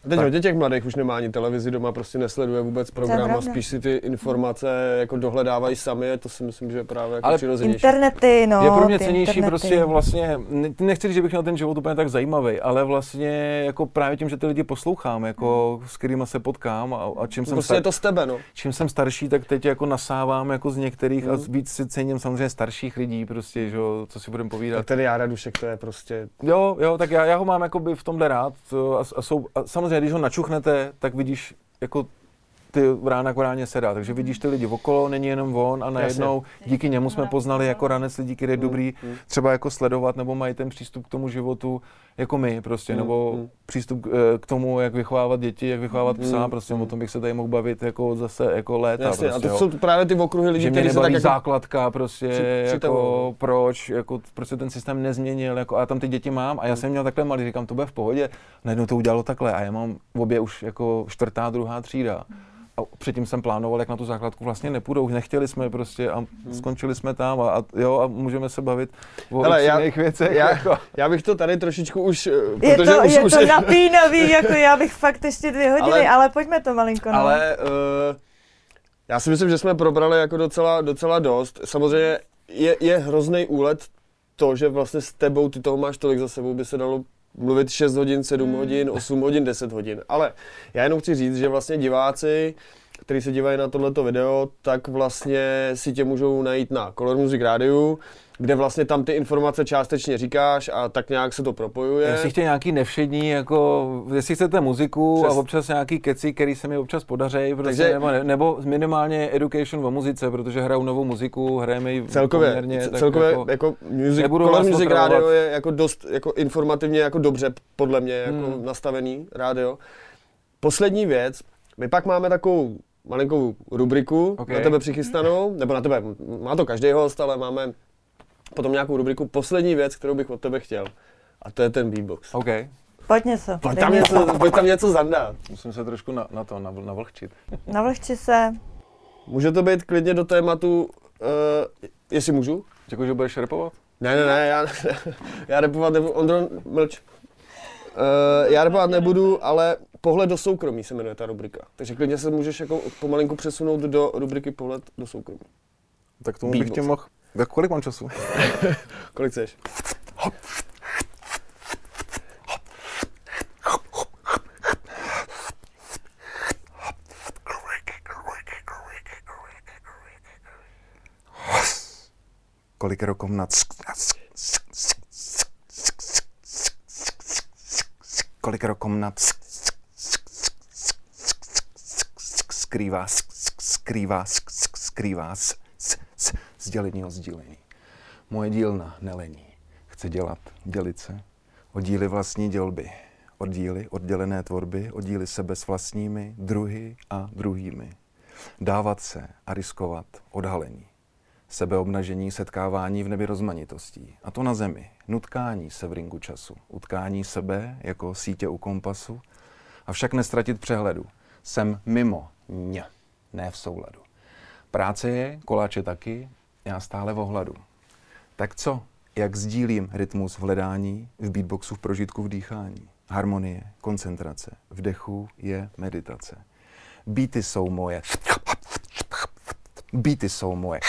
Teď hodně těch mladých už nemá ani televizi doma, prostě nesleduje vůbec program a spíš si ty informace jako dohledávají sami, to si myslím, že je právě jako přirozenější. Internety, no. Je pro mě cenější internety. Prostě vlastně, nechci říct, že bych měl ten život úplně tak zajímavý, ale vlastně jako právě tím, že ty lidi poslouchám, jako s kterýma se potkám a čím jsem prostě je to z tebe, no. Čím jsem starší, tak teď jako nasávám jako z některých a víc si cením samozřejmě starších lidí, prostě, že co si budeme povídat. Tak tedy Jara Dušek, to je prostě. Jo, tak já ho mám jakoby v tomhle rád a samozřejmě když ho načuchnete, tak vidíš jako ty rána k ráně sedá, takže vidíš ty lidi okolo, není jenom on a najednou díky němu jsme poznali jako ranec lidí, který je dobrý třeba jako sledovat nebo mají ten přístup k tomu životu jako my prostě, nebo přístup k tomu, jak vychovávat děti, jak vychovávat psa, prostě o tom bych se tady mohl bavit jako zase jako léta. Jasně, prostě, a to jsou právě ty okruhy lidí, kteří se tak jako... základka prostě, jako proč, jako proč se ten systém nezměnil, jako a tam ty děti mám a já jsem měl takhle malý, říkám, to bude v pohodě, najednou to udělalo takhle a já mám obě už jako 4., 2. třída. A předtím jsem plánoval, jak na tu základku vlastně nepůjdou, nechtěli jsme prostě a skončili jsme tam a můžeme se bavit o jiných věcech. Já bych to tady trošičku už... Je to napínavý, jako já bych fakt ještě 2 hodiny, ale pojďme to malinko. Ale já si myslím, že jsme probrali jako docela dost. Samozřejmě je hrozný úlet to, že vlastně s tebou, ty toho máš tolik za sebou, by se dalo mluvit 6 hodin, 7 hodin, 8 hodin, 10 hodin, ale já jenom chci říct, že vlastně diváci, kteří se dívají na tohleto video, tak vlastně si tě můžou najít na Color Music Radio, kde vlastně tam ty informace částečně říkáš a tak nějak se to propojuje. Jestli chtějí nějaký nevšední, jako jestli chcete muziku a občas nějaký keci, který se mi občas podaří, protože, nebo minimálně education o muzice, protože hraju novou muziku, hrajeme ji poměrně. Celkově jako Color Music Radio je jako dost jako informativně jako dobře podle mě jako nastavený rádio. Poslední věc, my pak máme takovou malinkou rubriku na tebe přichystanou, nebo na tebe, má to každý host, ale máme potom nějakou rubriku, poslední věc, kterou bych od tebe chtěl. A to je ten beatbox. OK. Pojď něco. Pojď tam něco zandat. Musím se trošku navlhčit. Navlhči se. Může to být klidně do tématu, jestli můžu? Řekl, že budeš rapovat? Ne, já rapovat nebudu. Ondro, mlč. Já rapovat nebudu, ale Pohled do soukromí se jmenuje ta rubrika. Takže klidně se můžeš jako pomalinku přesunout do rubriky Pohled do soukromí. Tak tomu beatbox bych tě mohl. Tak kolik mám času? Kolik chceš? Kolik rokom na kolik rokom na skrývá z děleního sdílení. Moje dílna nelení. Chce dělit se. Oddíly vlastní dělby. Oddíly oddělené tvorby. Oddíly sebe s vlastními, druhy a druhými. Dávat se a riskovat odhalení. Sebeobnažení, setkávání v nebi rozmanitostí. A to na zemi. Nutkání se v ringu času. Utkání sebe jako sítě u kompasu. Avšak nestratit přehledu. Jsem mimo. Ne v souladu. Práce je, koláče taky, já stále v ohladu. Tak co? Jak sdílím rytmus v hledání, v beatboxu, v prožitku, v dýchání? Harmonie, koncentrace, v dechu je meditace. Beaty jsou moje. Beaty jsou moje.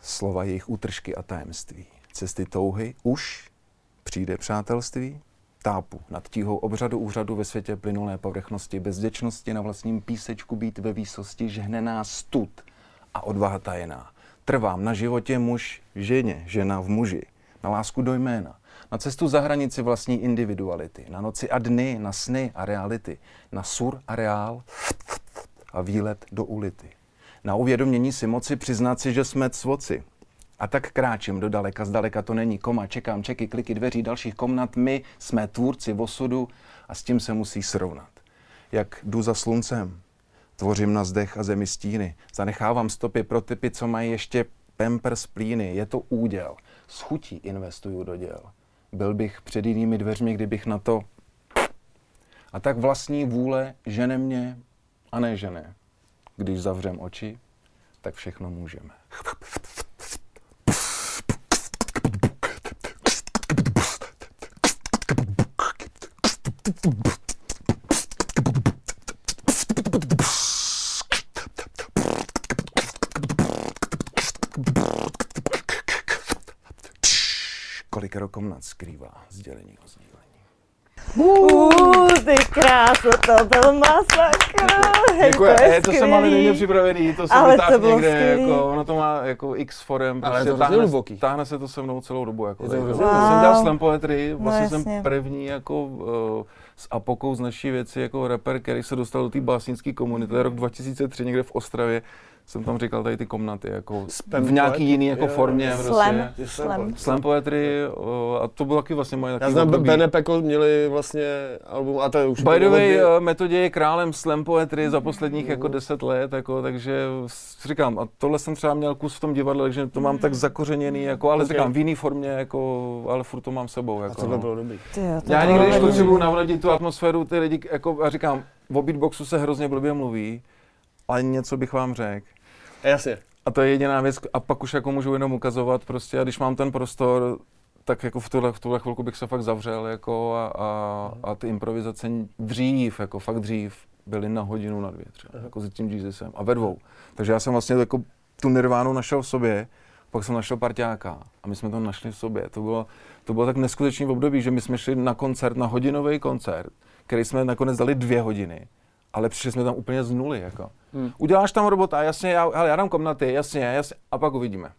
Slova, jejich útržky a tajemství. Cesty touhy už přijde přátelství. štápu, nad tíhou obřadu úřadu ve světě plynulé povrchnosti, bezděčnosti na vlastním písečku být ve výsosti, žehne nás stud a odvaha tajená. Trvám na životě muž ženě, žena v muži, na lásku do jména, na cestu za hranici vlastní individuality, na noci a dny, na sny a reality, na sur a reál a výlet do ulity. Na uvědomění si moci přiznat si, že jsme cvoci. A tak kráčím do daleka, zdaleka to není koma, čekám čeky, kliky dveří dalších komnat, my jsme tvůrci v osudu a s tím se musí srovnat. Jak jdu za sluncem, tvořím na zdech a zemi stíny, zanechávám stopy pro typy, co mají ještě pampers plíny, je to úděl, s chutí investuju do děl. Byl bych před jinými dveřmi, kdybych na to... A tak vlastní vůle žene mě a ne žene. Když zavřem oči, tak všechno můžeme. Kolikero komnat skrývá sdělení o sdílení. Ty krásu, to byl masakr. Hej, děkuji, to je skvělý. To jsem ale neměl připravený, to jsem vytáhl někde, jako, ono to má jako x forem, ale prostě táhne se to se mnou celou dobu. Jako, je to wow. Jsem dělal slam poetry, vlastně no, jsem první jako s Apokou z naší věci jako rapper, který se dostal do té básnické komunity, rok 2003 někde v Ostravě. Jsem tam říkal tady ty komnaty, jako v nějaký jiný jako formě. Slam poetry a to bylo taky vlastně moje takový období. Já znám, Bene Pekl měli vlastně album a to je už... By the way, Metodě je králem slam poetry za posledních jako 10 let, jako, takže říkám, a tohle jsem třeba měl kus v tom divadle, takže to mám tak zakořeněný, jako, ale říkám v jiný formě, jako, ale furt to mám sebou. Jako, a tohle bylo dobrý. Já někdy, když potřebuji navladit tu atmosféru, ty lidi, jako, a říkám, o beatboxu se hrozně blbě mluví, ale něco bych vám řekl. Jasně. A to je jediná věc, a pak už jako můžu jenom ukazovat prostě, a když mám ten prostor, tak jako v tuhle chvilku bych se fakt zavřel jako a ty improvizace dřív, jako fakt dřív, byly na hodinu, na dvě třeba, jako s tím Jesusem a ve dvou. Takže já jsem vlastně jako tu nirvánu našel v sobě, pak jsem našel parťáka a my jsme to našli v sobě. To bylo tak neskutečný období, že my jsme šli na koncert, na hodinový koncert, který jsme nakonec dali 2 hodiny. Ale přišli jsme tam úplně z nuly, jako. Uděláš tam robota, jasně, já dám komnaty, jasně, a pak uvidíme.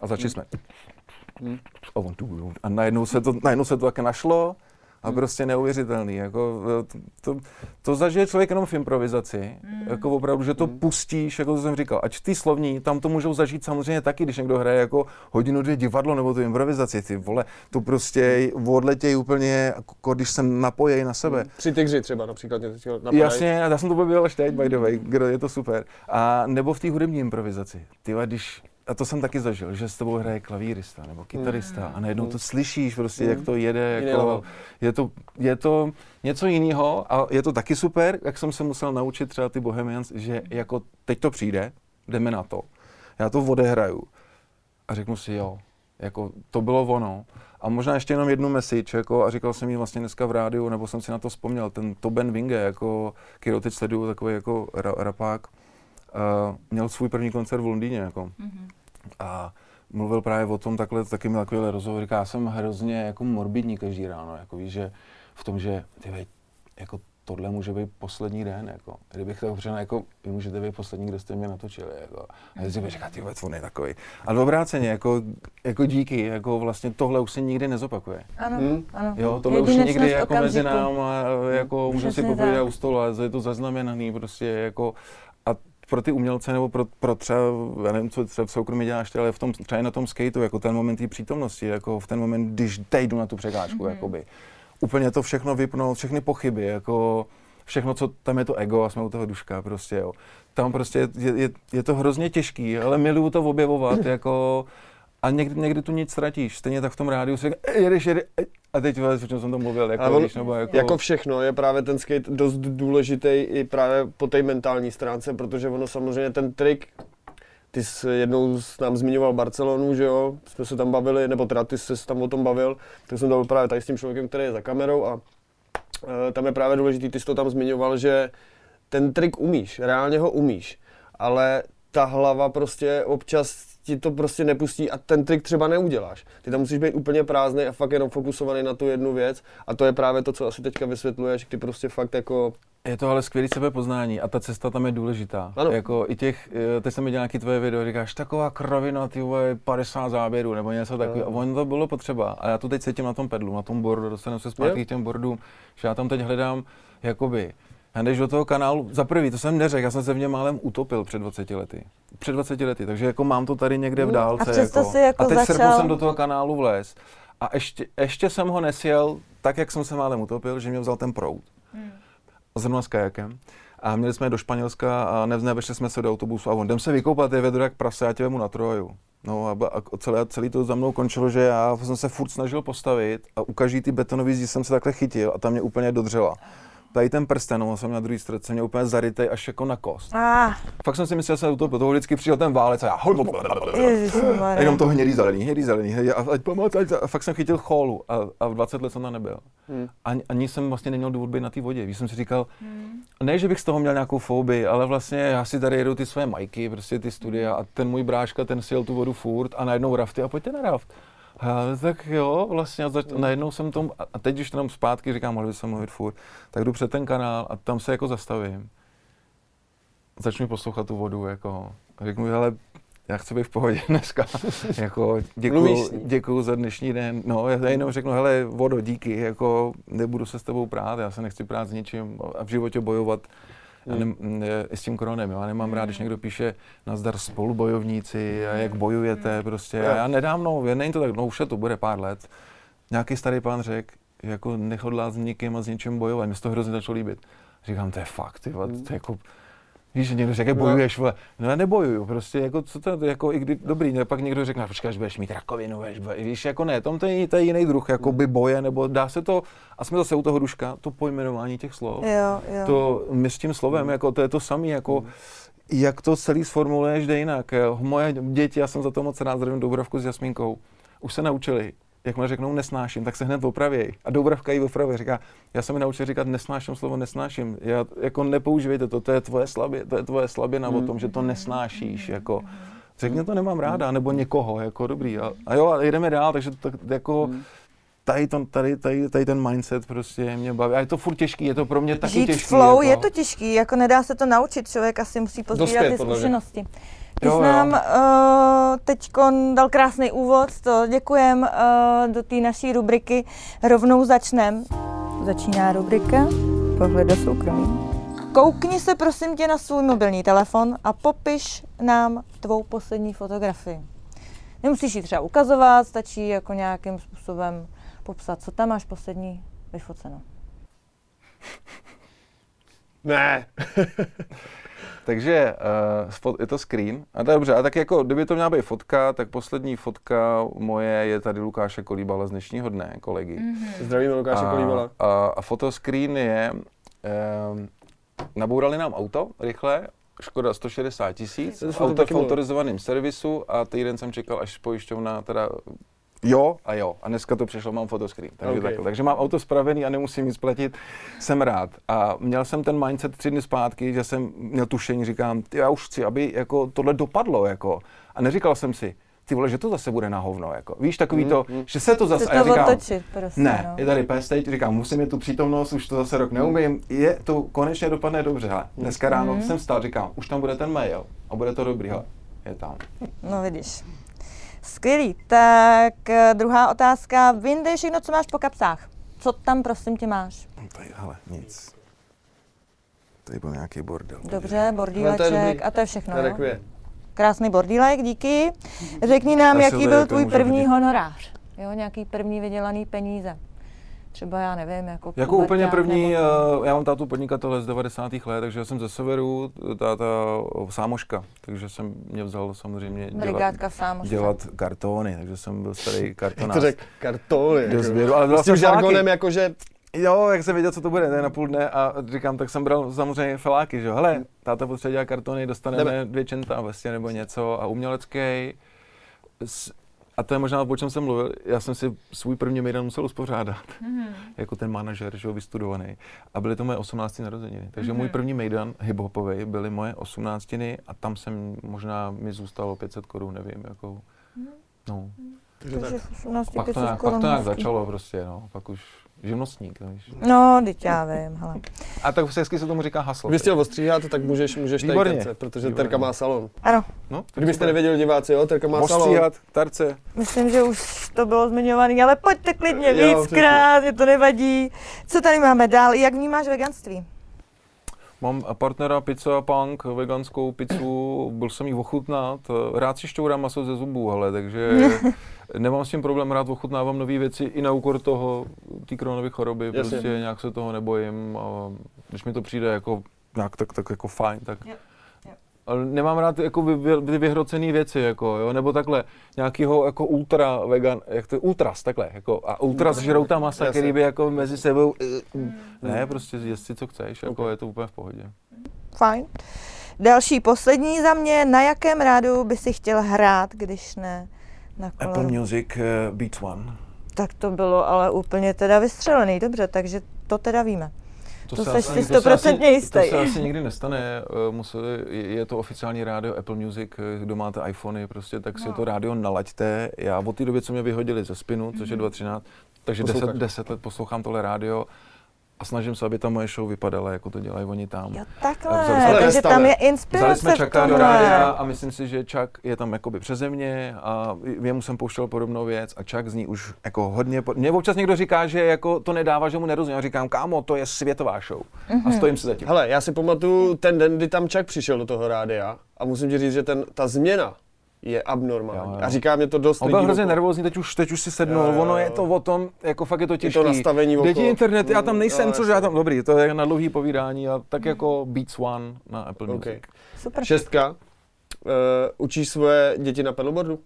A začali jsme. A najednou se to také našlo a prostě neuvěřitelný, jako to zažije člověk jenom v improvizaci, jako opravdu, že to pustíš, jako to jsem říkal, ať ty slovní, tam to můžou zažít samozřejmě taky, když někdo hraje jako hodinu, 2 divadlo nebo tu improvizaci, ty vole, to prostě odletěj úplně, jako když se napojí na sebe. Při tygři třeba například. Jasně, já jsem to objevil až teď, by the way, je to super. A nebo v té hudební improvizaci, tyhle, když... A to jsem taky zažil, že s tebou hraje klavírista nebo kytarista a najednou to slyšíš prostě, jak to jede, jako, je to něco jiného a je to taky super, jak jsem se musel naučit třeba ty Bohemians, že jako teď to přijde, jdeme na to, já to odehraju a řeknu si jo, jako to bylo ono a možná ještě jenom jednu message, jako, a říkal jsem jí vlastně dneska v rádiu, nebo jsem si na to vzpomněl, ten Toben Winge, jako, kterou teď sleduju, takový jako rapák, měl svůj první koncert v Londýně, jako. A mluvil právě o tom takhle, taky měl takovýhle rozhovor, říká, já jsem hrozně jako morbidní každý ráno, jako víš, že v tom, že ty veď, jako tohle může být poslední den, jako, kdybych tak opřenal, jako vy můžete být poslední, kdo jste mě natočili, jako, a já si bych říkal, ty vole, on je takový, a do obráceně, jako díky, jako vlastně tohle už se nikdy nezopakuje. Ano, ano. Jo, tohle jedinečnost už nikdy jako okamžiku. Mezi náma, jako můžeme si popovídat u stolu, ale je to zaznamenaný prostě, jako, pro ty umělce nebo pro třeba, já nevím, co třeba v soukromí děláš, ale v tom, třeba na tom skateu, jako ten moment té přítomnosti, jako v ten moment, když jdu na tu překážku, jakoby. Úplně to všechno vypnout, všechny pochyby, jako všechno, co tam je to ego a jsme u toho Duška, prostě, jo. Tam prostě je to hrozně těžký, ale miluju to objevovat, jako a někdy tu nic ztratíš, stejně tak v tom rádiu si jedeš, a teď všechno jsem tam mluvil, jako, on, víš, nebo jako všechno je právě ten skate dost důležitý i právě po té mentální stránce, protože ono samozřejmě ten trik, ty jsi jednou nám zmiňoval Barcelonu, že jo, jsme se tam bavili, nebo teda ty jsi tam o tom bavil, tak jsem tam právě tady s tím člověkem, který je za kamerou a tam je právě důležitý, ty jsi to tam zmiňoval, že ten trik umíš, reálně ho umíš, ale ta hlava prostě občas ti to prostě nepustí a ten trik třeba neuděláš. Ty tam musíš být úplně prázdnej a fakt jenom fokusovaný na tu jednu věc a to je právě to, co asi teďka vysvětluješ, kdy prostě fakt jako... Je to ale skvělý sebepoznání a ta cesta tam je důležitá. Ano. Jako i těch, teď jsem viděl nějaký tvoje video, říkáš taková kravina, ty vole, 50 záběrů nebo něco takového. Ono to bylo potřeba a já to teď cítím na tom pedlu, na tom boardu, dostanem se zpátky k těm boardům, že já tam teď hledám jakoby. A než do toho kanálu, za prvý, to jsem neřekl, já jsem se v něm málem utopil před 20 lety. Před 20 lety, takže jako mám to tady někde v dálce. A teď srpnu jsem do toho kanálu vlez. A ještě jsem ho nesjel tak, jak jsem se málem utopil, že mě vzal ten proud. Zrovna s kajakem. A měli jsme do Španělska a nevznebešli jsme se do autobusu a on, jdem se vykoupat, je vedro jak prase, já tě vemu na trojou. No a celé to za mnou končilo, že já jsem se furt snažil postavit a u každý ty betonový zdi jsem se takhle chytil a tam mě úplně dodřela. Tady ten prsten, on jsem na druhý straně, jsem mě úplně zarytej až jako na kost. Ah. Fakt jsem si myslel, že se utopil, toho vždycky přijel ten válec a já jenom to hnědý zelený a fakt jsem chytil chólu a v 20 let jsem tam nebyl. Ani jsem vlastně neměl důvod být na té vodě, víš, jsem si říkal, ne, že bych z toho měl nějakou fobii, ale vlastně já si tady jedu ty své majky, prostě ty studia a ten můj bráška, ten si jel tu vodu furt a najednou rafty a pojďte na raft. A tak jo, vlastně najednou jsem tomu, a teď když tam zpátky říkám, mohl bych se mluvit furt, tak jdu před ten kanál a tam se jako zastavím. Začnu poslouchat tu vodu, jako, řeknu, hele, já chci být v pohodě dneska, jako, děkuju za dnešní den, no, já jenom řeknu, hele, vodo, díky, jako, nebudu se s tebou prát, já se nechci prát s ničím a v životě bojovat. S tím koronem, já nemám rád, když někdo píše nazdar spolubojovníci a jak bojujete prostě. A já nedávno, není to tak, no už to bude pár let, nějaký starý pán řekl, jako nechodlá s nikým a s ničím bojovat, mě se to hrozně začalo líbit. Říkám, to je fakt, ty, to je jako, víš, někdo řekne, bojuješ, vole, no já nebojuju, prostě jako, co to, jako i kdy, dobrý, ne, pak někdo řekne, počkáš, budeš mít rakovinu, víš, jako ne, tam to je jiný druh, jako by boje, nebo dá se to, a jsme zase u toho Duška, to pojmenování těch slov, jo. To my s tím slovem, jako to je to samé, jako, jak to celý sformuluješ, jde jinak, moje děti, já jsem za to moc rád, zdravím Doubravku s Jasminkou, už se naučili. Jakmile řeknou nesnáším, tak se hned opravěj. A Doubravka jí opravuje, říká, já jsem mi naučil říkat nesnáším slovo nesnáším. Já, jako nepoužívejte to, to je tvoje slabina o tom, že to nesnášíš, jako. Řekně to nemám ráda, nebo někoho, jako dobrý. A jo, a jdeme dál, takže to, jako tady ten mindset prostě mě baví. A je to furt těžký, je to pro mě taky těžký. Žít flow jako. Je to těžký, jako nedá se to naučit, člověk asi musí pozbírat ty zkušenosti. Ty jsi nám teďkon dal krásný úvod, to děkujem, do té naší rubriky rovnou začnem. Začíná rubrika Pohled do soukromí. Koukni se prosím tě na svůj mobilní telefon a popiš nám tvou poslední fotografii. Nemusíš ji třeba ukazovat, stačí jako nějakým způsobem popsat, co tam máš poslední vyfoceno. Ne. Takže je to screen. A to je dobře. A tak jako, kdyby to měla být fotka, tak poslední fotka moje je tady Lukáše Kolíbala z dnešního dne, kolegy. Zdravíme Lukáše Kolíbala. A fotoscreen je, nabourali nám auto rychle, škoda 160 000, auto v autorizovaném servisu a týden jsem čekal, až pojišťovna teda jo. A dneska to přišlo, mám fotoscreen. Takže, okay. Takže mám auto spravený a nemusím nic platit. Jsem rád. A měl jsem ten mindset 3 dny zpátky, že jsem měl tušení, říkám, já už chci, aby jako tohle dopadlo. Jako. A neříkal jsem si, ty vole, že to zase bude na hovno. Jako. Víš, takový to, že se to zase... Chci to říkám, otočit, prosím. Ne, je tady pes teď, říkám, musím je tu přítomnost, už to zase rok neumím. Je to konečně dopadne dobře. Hele. Dneska ráno jsem vstal, říkám, už tam bude ten mail a bude to dobrý. Hele. Je tam. No vidíš. Skvělý, tak druhá otázka, vyndej všechno, co máš po kapsách. Co tam prosím tě máš? Tady, hele, nic. Tady byl nějaký bordel. Dobře, bordíleček a to je všechno, jo? Krásný bordílek, díky. Řekni nám, jaký byl tvůj první honorář, jo, nějaký první vydělaný peníze. Třeba já nevím, jako úplně první, nebo... já mám tátu podnikatele z 90. let, takže já jsem ze severu, táta sámoška, takže jsem mě vzal samozřejmě dělat kartony, takže jsem byl starý kartonář. To řekl kartony, jako, ale vlastně s tím žargonem jakože... Jo, jak jsem věděl, co to bude, ne na půl dne a říkám, tak jsem bral samozřejmě feláky, že jo, hele, táta potřebuje dělat kartony, dostaneme 2 čenta vlastně nebo něco a umělecký. A to je možná, o čem jsem mluvil, já jsem si svůj první mejdan musel uspořádat, jako ten manažer, že ho vystudovaný. A byly to moje 18. narozeniny, takže můj první mejdan hiphopovej byly moje 18. a tam jsem možná mi zůstalo 500 korun, nevím, jakou. No. Takže pak to nějak začalo prostě, no, pak už živnostník, víš. No, teď já vím, hele. A tak hezky se tomu říká haslo. Kdybyste ho ostříhat, tak můžeš terce, protože výborně. Terka má salon. Ano. No, kdybyste nevěděli diváci, jo, Terka má salon. Ostříhat, terce. Myslím, že už to bylo zmiňované, ale pojďte klidně víckrát, je to nevadí. Co tady máme dál, jak vnímáš veganství? Mám partnera Pizza Punk, veganskou pizzu, byl jsem jí ochutnat, rád si šťourám maso ze zubů, ale takže nemám s tím problém, rád ochutnávám nové věci i na úkor toho, té koronavirové choroby, prostě nějak se toho nebojím a když mi to přijde jako nějak tak jako fajn, tak ale nemám rád jako vyhrocené věci, jako, jo? Nebo takhle nějakýho jako ultra vegan, jak to je, ultras takhle, jako, a ultras žerou ta masa, který by jako mezi sebou, ne, prostě jíst si co chceš, jako, je to úplně v pohodě. Fajn. Další, poslední za mě, na jakém rádiu by si chtěl hrát, když ne na Color? Apple Music Beats One. Tak to bylo ale úplně teda vystřelený, dobře, takže to teda víme. To se asi, 100% jistý. To se asi nikdy nestane, je to oficiální rádio Apple Music, kdo máte iPhony, prostě, tak si to rádio nalaďte. Já od té doby, co mě vyhodili ze Spinu, což je 2013, takže 10 let poslouchám tohle rádio a snažím se, aby ta moje show vypadala, jako to dělají oni tam. Jo, takhle, takže tam je inspirace. Vzali jsme Chucka do rádia a myslím si, že Chuck je tam jakoby přeze mě a jemu jsem pouštěl podobnou věc a Chuck zní už jako hodně... Mně občas někdo říká, že jako to nedává, že mu nerozumím. Já říkám, kámo, to je světová show a stojím si za tím. Hele, já si pamatuju ten den, kdy tam Chuck přišel do toho rádia a musím ti říct, že ta změna je abnormální. Jo. A říká mě to dost lidí. On byl hrozně nervózní, teď už si sednul. Jo. Ono je to o tom, jako fakt je to těžké. To nastavení okolo. Děti internet, já tam nejsem, což já tam, dobrý, to je na dlouhý povídání, a tak jako Beats One na Apple Music. Super. 6. Učíš svoje děti na paddleboardu?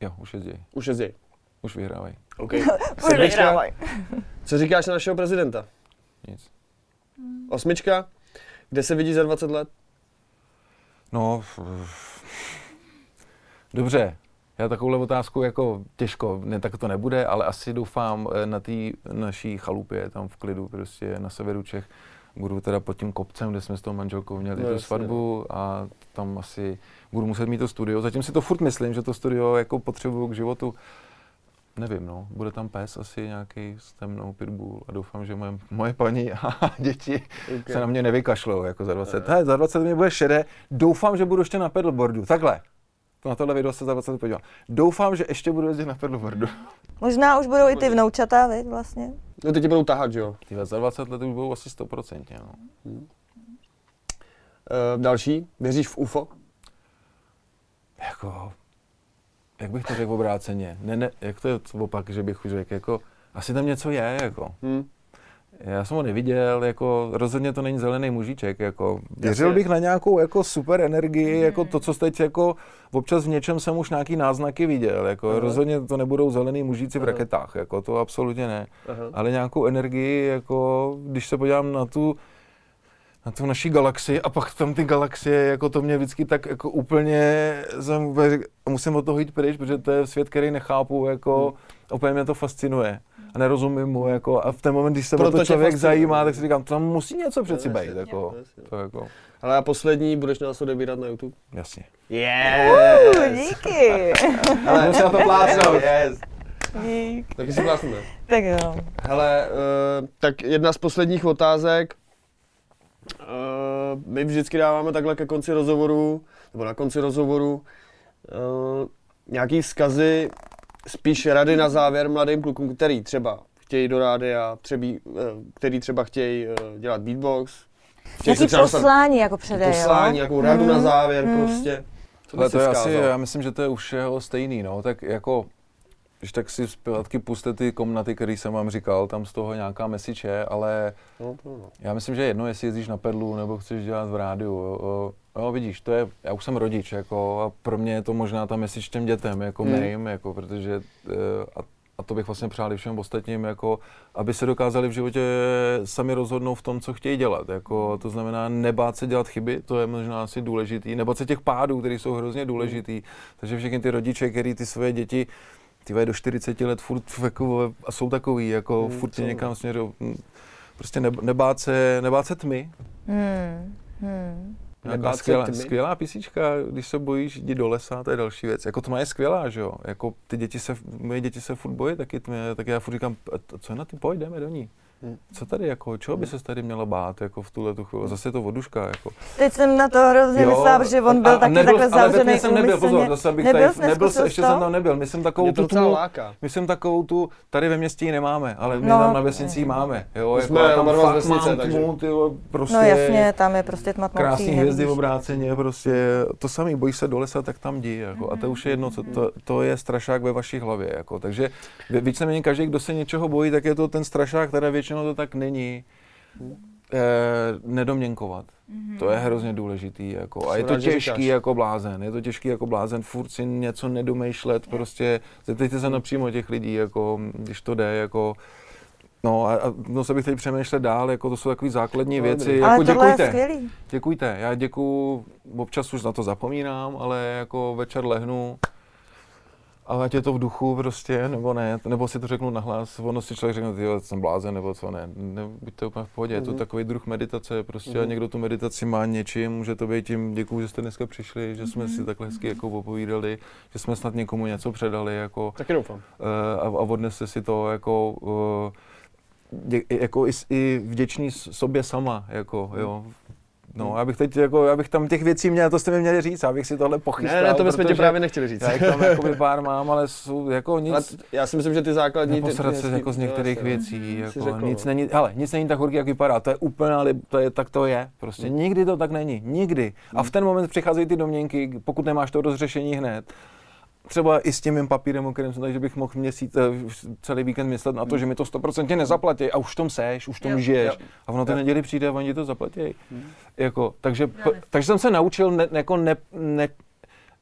Jo, už jezdí. Už vyhrávají. Okay. Už vyhrávají. Co říkáš na našeho prezidenta? Nic. 8. Kde se vidí za 20 let? No, dobře, já takovouhle otázku jako těžko, ne, tak to nebude, ale asi doufám na té naší chalupě, tam v klidu prostě na severu Čech, budu teda pod tím kopcem, kde jsme s tou manželkou měli tu svatbu a tam asi budu muset mít to studio, zatím si to furt myslím, že to studio jako potřebuju k životu, nevím no, bude tam pes asi nějaký s temnou pitbull a doufám, že moje paní a děti se na mě nevykašlou jako za 20, ne, za 20 mě bude šedé, doufám, že budu ještě na pedalboardu, takhle. Na tohle video se za 20 podívám. Doufám, že ještě budu jezdit na paddleboardu. Možná už budou i ty vnoučata, viď, vlastně? No, teď budou tahat, že jo? Tyhle, za 20 let už budou asi 100%, no. Další, věříš v UFO? Jako, jak bych to řekl obráceně? Ne, jak to je opak, že bych už řekl, jako, asi tam něco je, jako. Já jsem ho neviděl, jako rozhodně to není zelený mužíček, jako věřil bych na nějakou jako super energii, jako to, co teď jako občas v něčem jsem už nějaký náznaky viděl, jako rozhodně to nebudou zelený mužíci v raketách, jako to absolutně ne, ale nějakou energii, jako když se podívám na tu naší galaxii a pak tam ty galaxie, jako to mě vždycky tak jako úplně, musím od toho jít pryč, protože to je svět, který nechápu, jako úplně mě to fascinuje. A nerozumím mu, jako, a v ten moment, když se o to člověk zajímá, tak si říkám, tam musí něco přeci být, jako, to jako. Ale a poslední, budeš nás odebírat na YouTube? Jasně. Díky! Ale musím na to plásnout, dík. Taky si plásneme. Tak jo. Hele, tak jedna z posledních otázek. My vždycky dáváme takhle ke konci rozhovoru, nebo na konci rozhovoru, nějaký vzkazy, spíš rady na závěr mladým klukům, který třeba chtějí do rádia, který třeba chtějí dělat beatbox. Jaký poslání jako předej, poslání, jako radu na závěr prostě. Ale to je asi, já myslím, že to je u všeho stejný, no, tak jako, když tak si zpěvatky puste ty komnaty, který jsem vám říkal, tam z toho nějaká message je, ale já myslím, že jedno, jestli jezdíš na pedlu nebo chceš dělat v rádiu, jo, vidíš, to je, já už jsem rodič, jako, a pro mě je to možná ta message těm dětem, jako mým, jako, protože, a to bych vlastně přál i všem ostatním, jako, aby se dokázali v životě sami rozhodnout v tom, co chtějí dělat, jako, to znamená nebát se dělat chyby, to je možná asi důležitý, nebát se těch pádů, které jsou hrozně důležitý, takže všichni ty rodiče, který ty své děti ty do 40 let furt jako, a jsou takový, jako furt někam směřují, prostě nebát se tmy. Nějaká skvělá písnička, když se bojíš, jdi do lesa, to je další věc. Jako tma je skvělá, že jo? Jako ty děti se, moje děti se furt bojí taky tmy, tak já furt říkám, co je na ty, pojď, jdeme do ní. Co tady, jako, čeho by se tady měla bát, jako v tuhle tu chvíli, zase je to voduška, jako. Teď jsem na to hrozně myslela, že on byl taky takhle zavřený jsem tam nebyl, myslím takovou tu, tady ve městě ji nemáme, ale my tam na vesnicích máme, jo, jako tam fakt mám tmu, tyjo, prostě. No jasně, tam je prostě tma tmoucí. Krásný hvězdy obráceně, prostě, to samý, bojíš se do lesa, tak tam jdi, jako, a to už je jedno, to je strašák ve vaší hlavě, jako, takže víceméně každý, kdo se něčeho bojí, tak je to ten strašák, teda většinou to tak není, nedomněnkovat. To je hrozně důležitý, jako, a je to těžký jako blázen, furt si něco nedomýšlet, prostě, zeptejte se napřímo těch lidí, jako, když to jde, jako, no a no, se bych tady přemýšlet dál, jako, to jsou takový základní věci, jako děkujte, já děkuju, občas už na to zapomínám, ale jako večer lehnu, ale ať je to v duchu prostě, nebo ne, nebo si to řeknu nahlas, ono si člověk řekne, tyhle, jsem blázen, nebo co, ne, buďte úplně v pohodě, je to takový druh meditace prostě, a někdo tu meditaci má něčím, může to být tím, děkuju, že jste dneska přišli, že jsme si takhle hezky jako opovídali, že jsme snad někomu něco předali, jako. Taky doufám. A odneste si to, jako, jako i vděčný sobě sama, jako, jo. No, abych teď jako, abych tam těch věcí měl, to jste mi měli říct, abych si tohle pochystal. Ne, to bychom tě právě nechtěli říct. Já tam jako pár mám, ale jsou jako nic. Ale já si myslím, že ty základní neposrat se jako z některých věcí, jako nic není, hele, nic není tak horký, jak vypadá. To je úplně, ale to je, tak to je. Prostě nikdy to tak není, nikdy. A v ten moment přicházejí ty domněnky, pokud nemáš to rozřešení hned. Třeba i s tím mým papírem, o kterém jsem tak, že bych mohl měsíc, celý víkend myslet na to, že mi to 100% nezaplatí a už tom seš, už tom žiješ. A ono té neděli přijde a oni to zaplatí. Jako, takže jsem se naučil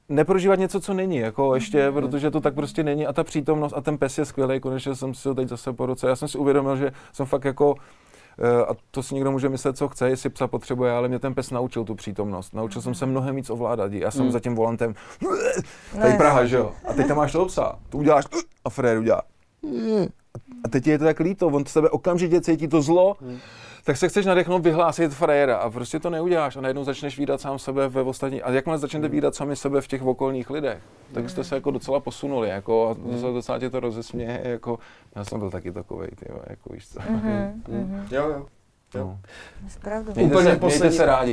neprožívat něco, co není, jako ještě, protože to tak prostě není. A ta přítomnost a ten pes je skvělý, konečně jsem si to teď zase po roce. Já jsem si uvědomil, že jsem fakt jako, a to si někdo může myslet, co chce, jestli psa potřebuje, ale mě ten pes naučil tu přítomnost. Naučil jsem se mnohem víc ovládat. Já jsem za tím volantem, tady Praha, že jo? A teď tam máš toho psa, tu uděláš a Fred udělá. A teď je to tak líto, on z tebe okamžitě cítí to zlo, tak se chceš nadechnout, vyhlásit frajera a prostě to neuděláš a najednou začneš vídat sám sebe ve ostatní. A jakmile začnete vídat sami sebe v těch okolních lidech, tak jste se jako docela posunuli, jako a docela tě to rozesměje, jako já jsem byl taky takovej, tyjo, jako víš co. Jo.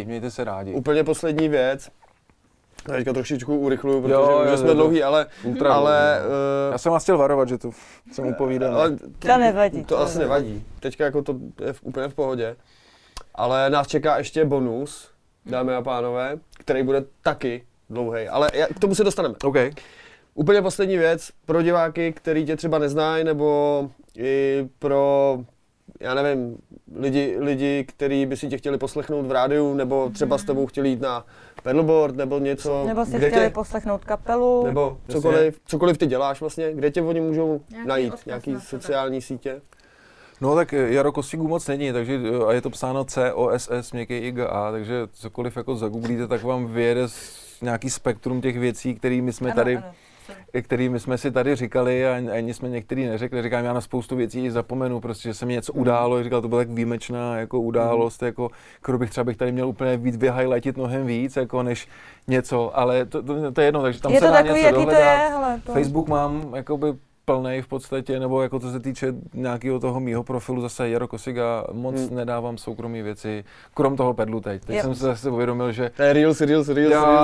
Mějte se rádi. Úplně poslední věc. Já teďka trošičku urychluju, protože jo, jsme dlouhý, ale já jsem vás chtěl varovat, že tu jsem upovídal. To nevadí. To asi nevadí. Teďka jako to je úplně v pohodě. Ale nás čeká ještě bonus, dámy a pánové, který bude taky dlouhý, ale k tomu se dostaneme. Okay. Úplně poslední věc pro diváky, který tě třeba neznají, nebo i pro, já nevím, lidi, kteří by si tě chtěli poslechnout v rádiu, nebo třeba s tebou chtěli jít na pedalboard, nebo něco, nebo si chtěli poslechnout kapelu, nebo cokoliv ty děláš vlastně, kde tě oni můžou najít, nějaký sociální sítě? No tak Jaro Cossigu moc není, takže a je to psáno COSS_IGA, takže cokoliv jako zagooglíte, tak vám vyjede nějaký spektrum těch věcí, kterými jsme si tady říkali a ani jsme některý neřekli. Říkám, já na spoustu věcí zapomenu, prostě, že se mi něco událo, říkal, to byla tak výjimečná jako událost, jako, kterou bych třeba tady měl úplně víc vyhighlightit mnohem víc, jako, než něco, ale to je jedno, takže tam je se dá takový, něco dohledat. Facebook mám jakoby plnej v podstatě, nebo jako co se týče nějakého toho mýho profilu, zase Jaro Cossiga, moc nedávám soukromý věci, krom toho pedlu teď jsem se zase uvědomil, že to je reels, já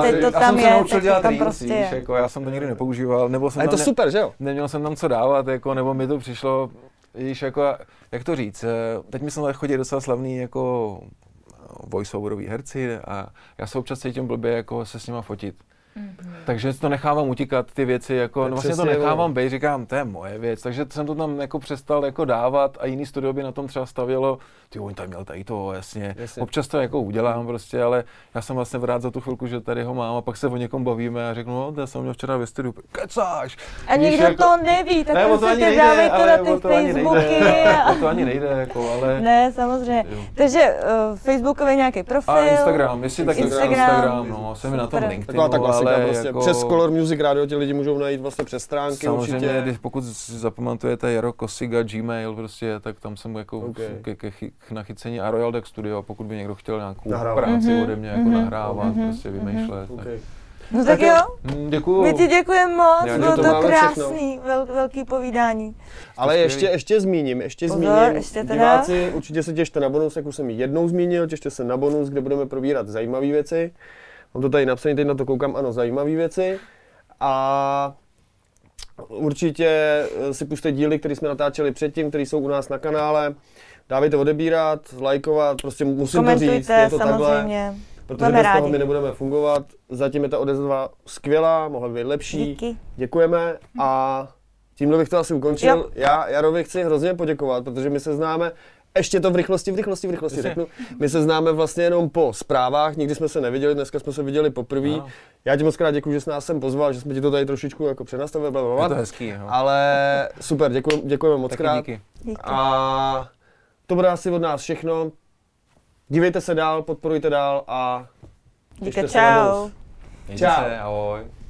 jsem se naučil dělat reelsy, jako já jsem to nikdy nepoužíval, nebo jsem to super, že jo? Neměl jsem tam co dávat, jako, nebo mi to přišlo, víš, jako, jak to říct, teď mi jsem chodí docela slavný, jako voiceoveroví herci a já se občas cítím blbě, jako se s nima fotit. Takže to nechávám utíkat, ty věci, jako, no vlastně to nechávám být, říkám, to je moje věc, takže jsem to tam jako přestal jako dávat a jiný studio by na tom třeba stavělo, ty on tam měl tady to, jasně. Občas to jako udělám prostě, ale já jsem vlastně rád za tu chvilku, že tady ho mám a pak se o někom bavíme a řeknu, já jsem měl včera ve studiu, kecáš! A nikdo jako, to neví, tak ne, prostě ty dávejte na ty Facebooky. To ani nejde, jako, ale... Ne, samozřejmě. Jo. Takže Facebookový nějaký profil. A Instagram, jestli tak Instagram, no, jsem na tom LinkedInu. ale prostě jako... přes Color Music Radio ti lidi můžou najít vlastně přes stránky samozřejmě, určitě. Samozřejmě, pokud zapamatujete Jaro Cossiga Gmail prostě, tak tam jsem jako okay. Na chycení a Royal Duck Studio, pokud by někdo chtěl nějakou práci ode mě jako nahrávat, prostě vymýšlet. Okay. No tak jo, děkuju. My ti děkujeme moc, bylo to krásný, velký povídání. Ale ještě zmíním, diváci, určitě se těšte na bonus, jak už jsem ji jednou zmínil, těšte se na bonus, kde budeme probírat zajímavé věci. Mám to tady napsané, teď na to koukám, ano, zajímavé věci. A určitě si pusťte díly, které jsme natáčeli předtím, které jsou u nás na kanále. Dávejte odebírat, lajkovat, prostě musím to říct, je to samozřejmě. Takhle. Protože bez toho my nebudeme fungovat. Zatím je ta odezva skvělá, mohla být lepší. Díky. Děkujeme a tímhle bych to asi ukončil. Jo. Já Jarovi chci hrozně poděkovat, protože my se známe, ještě to v rychlosti řeknu. My se známe vlastně jenom po zprávách, nikdy jsme se neviděli, dneska jsme se viděli poprvé. Já ti moc krát děkuju, že jsi nás sem pozval, že jsme ti to tady trošičku jako přenastavili, blablabla. Je to hezký, jo. Ale super, děkujeme moc krát. Díky. A to bude asi od nás všechno. Dívejte se dál, podporujte dál a... Díky, čau. Čau. Ahoj.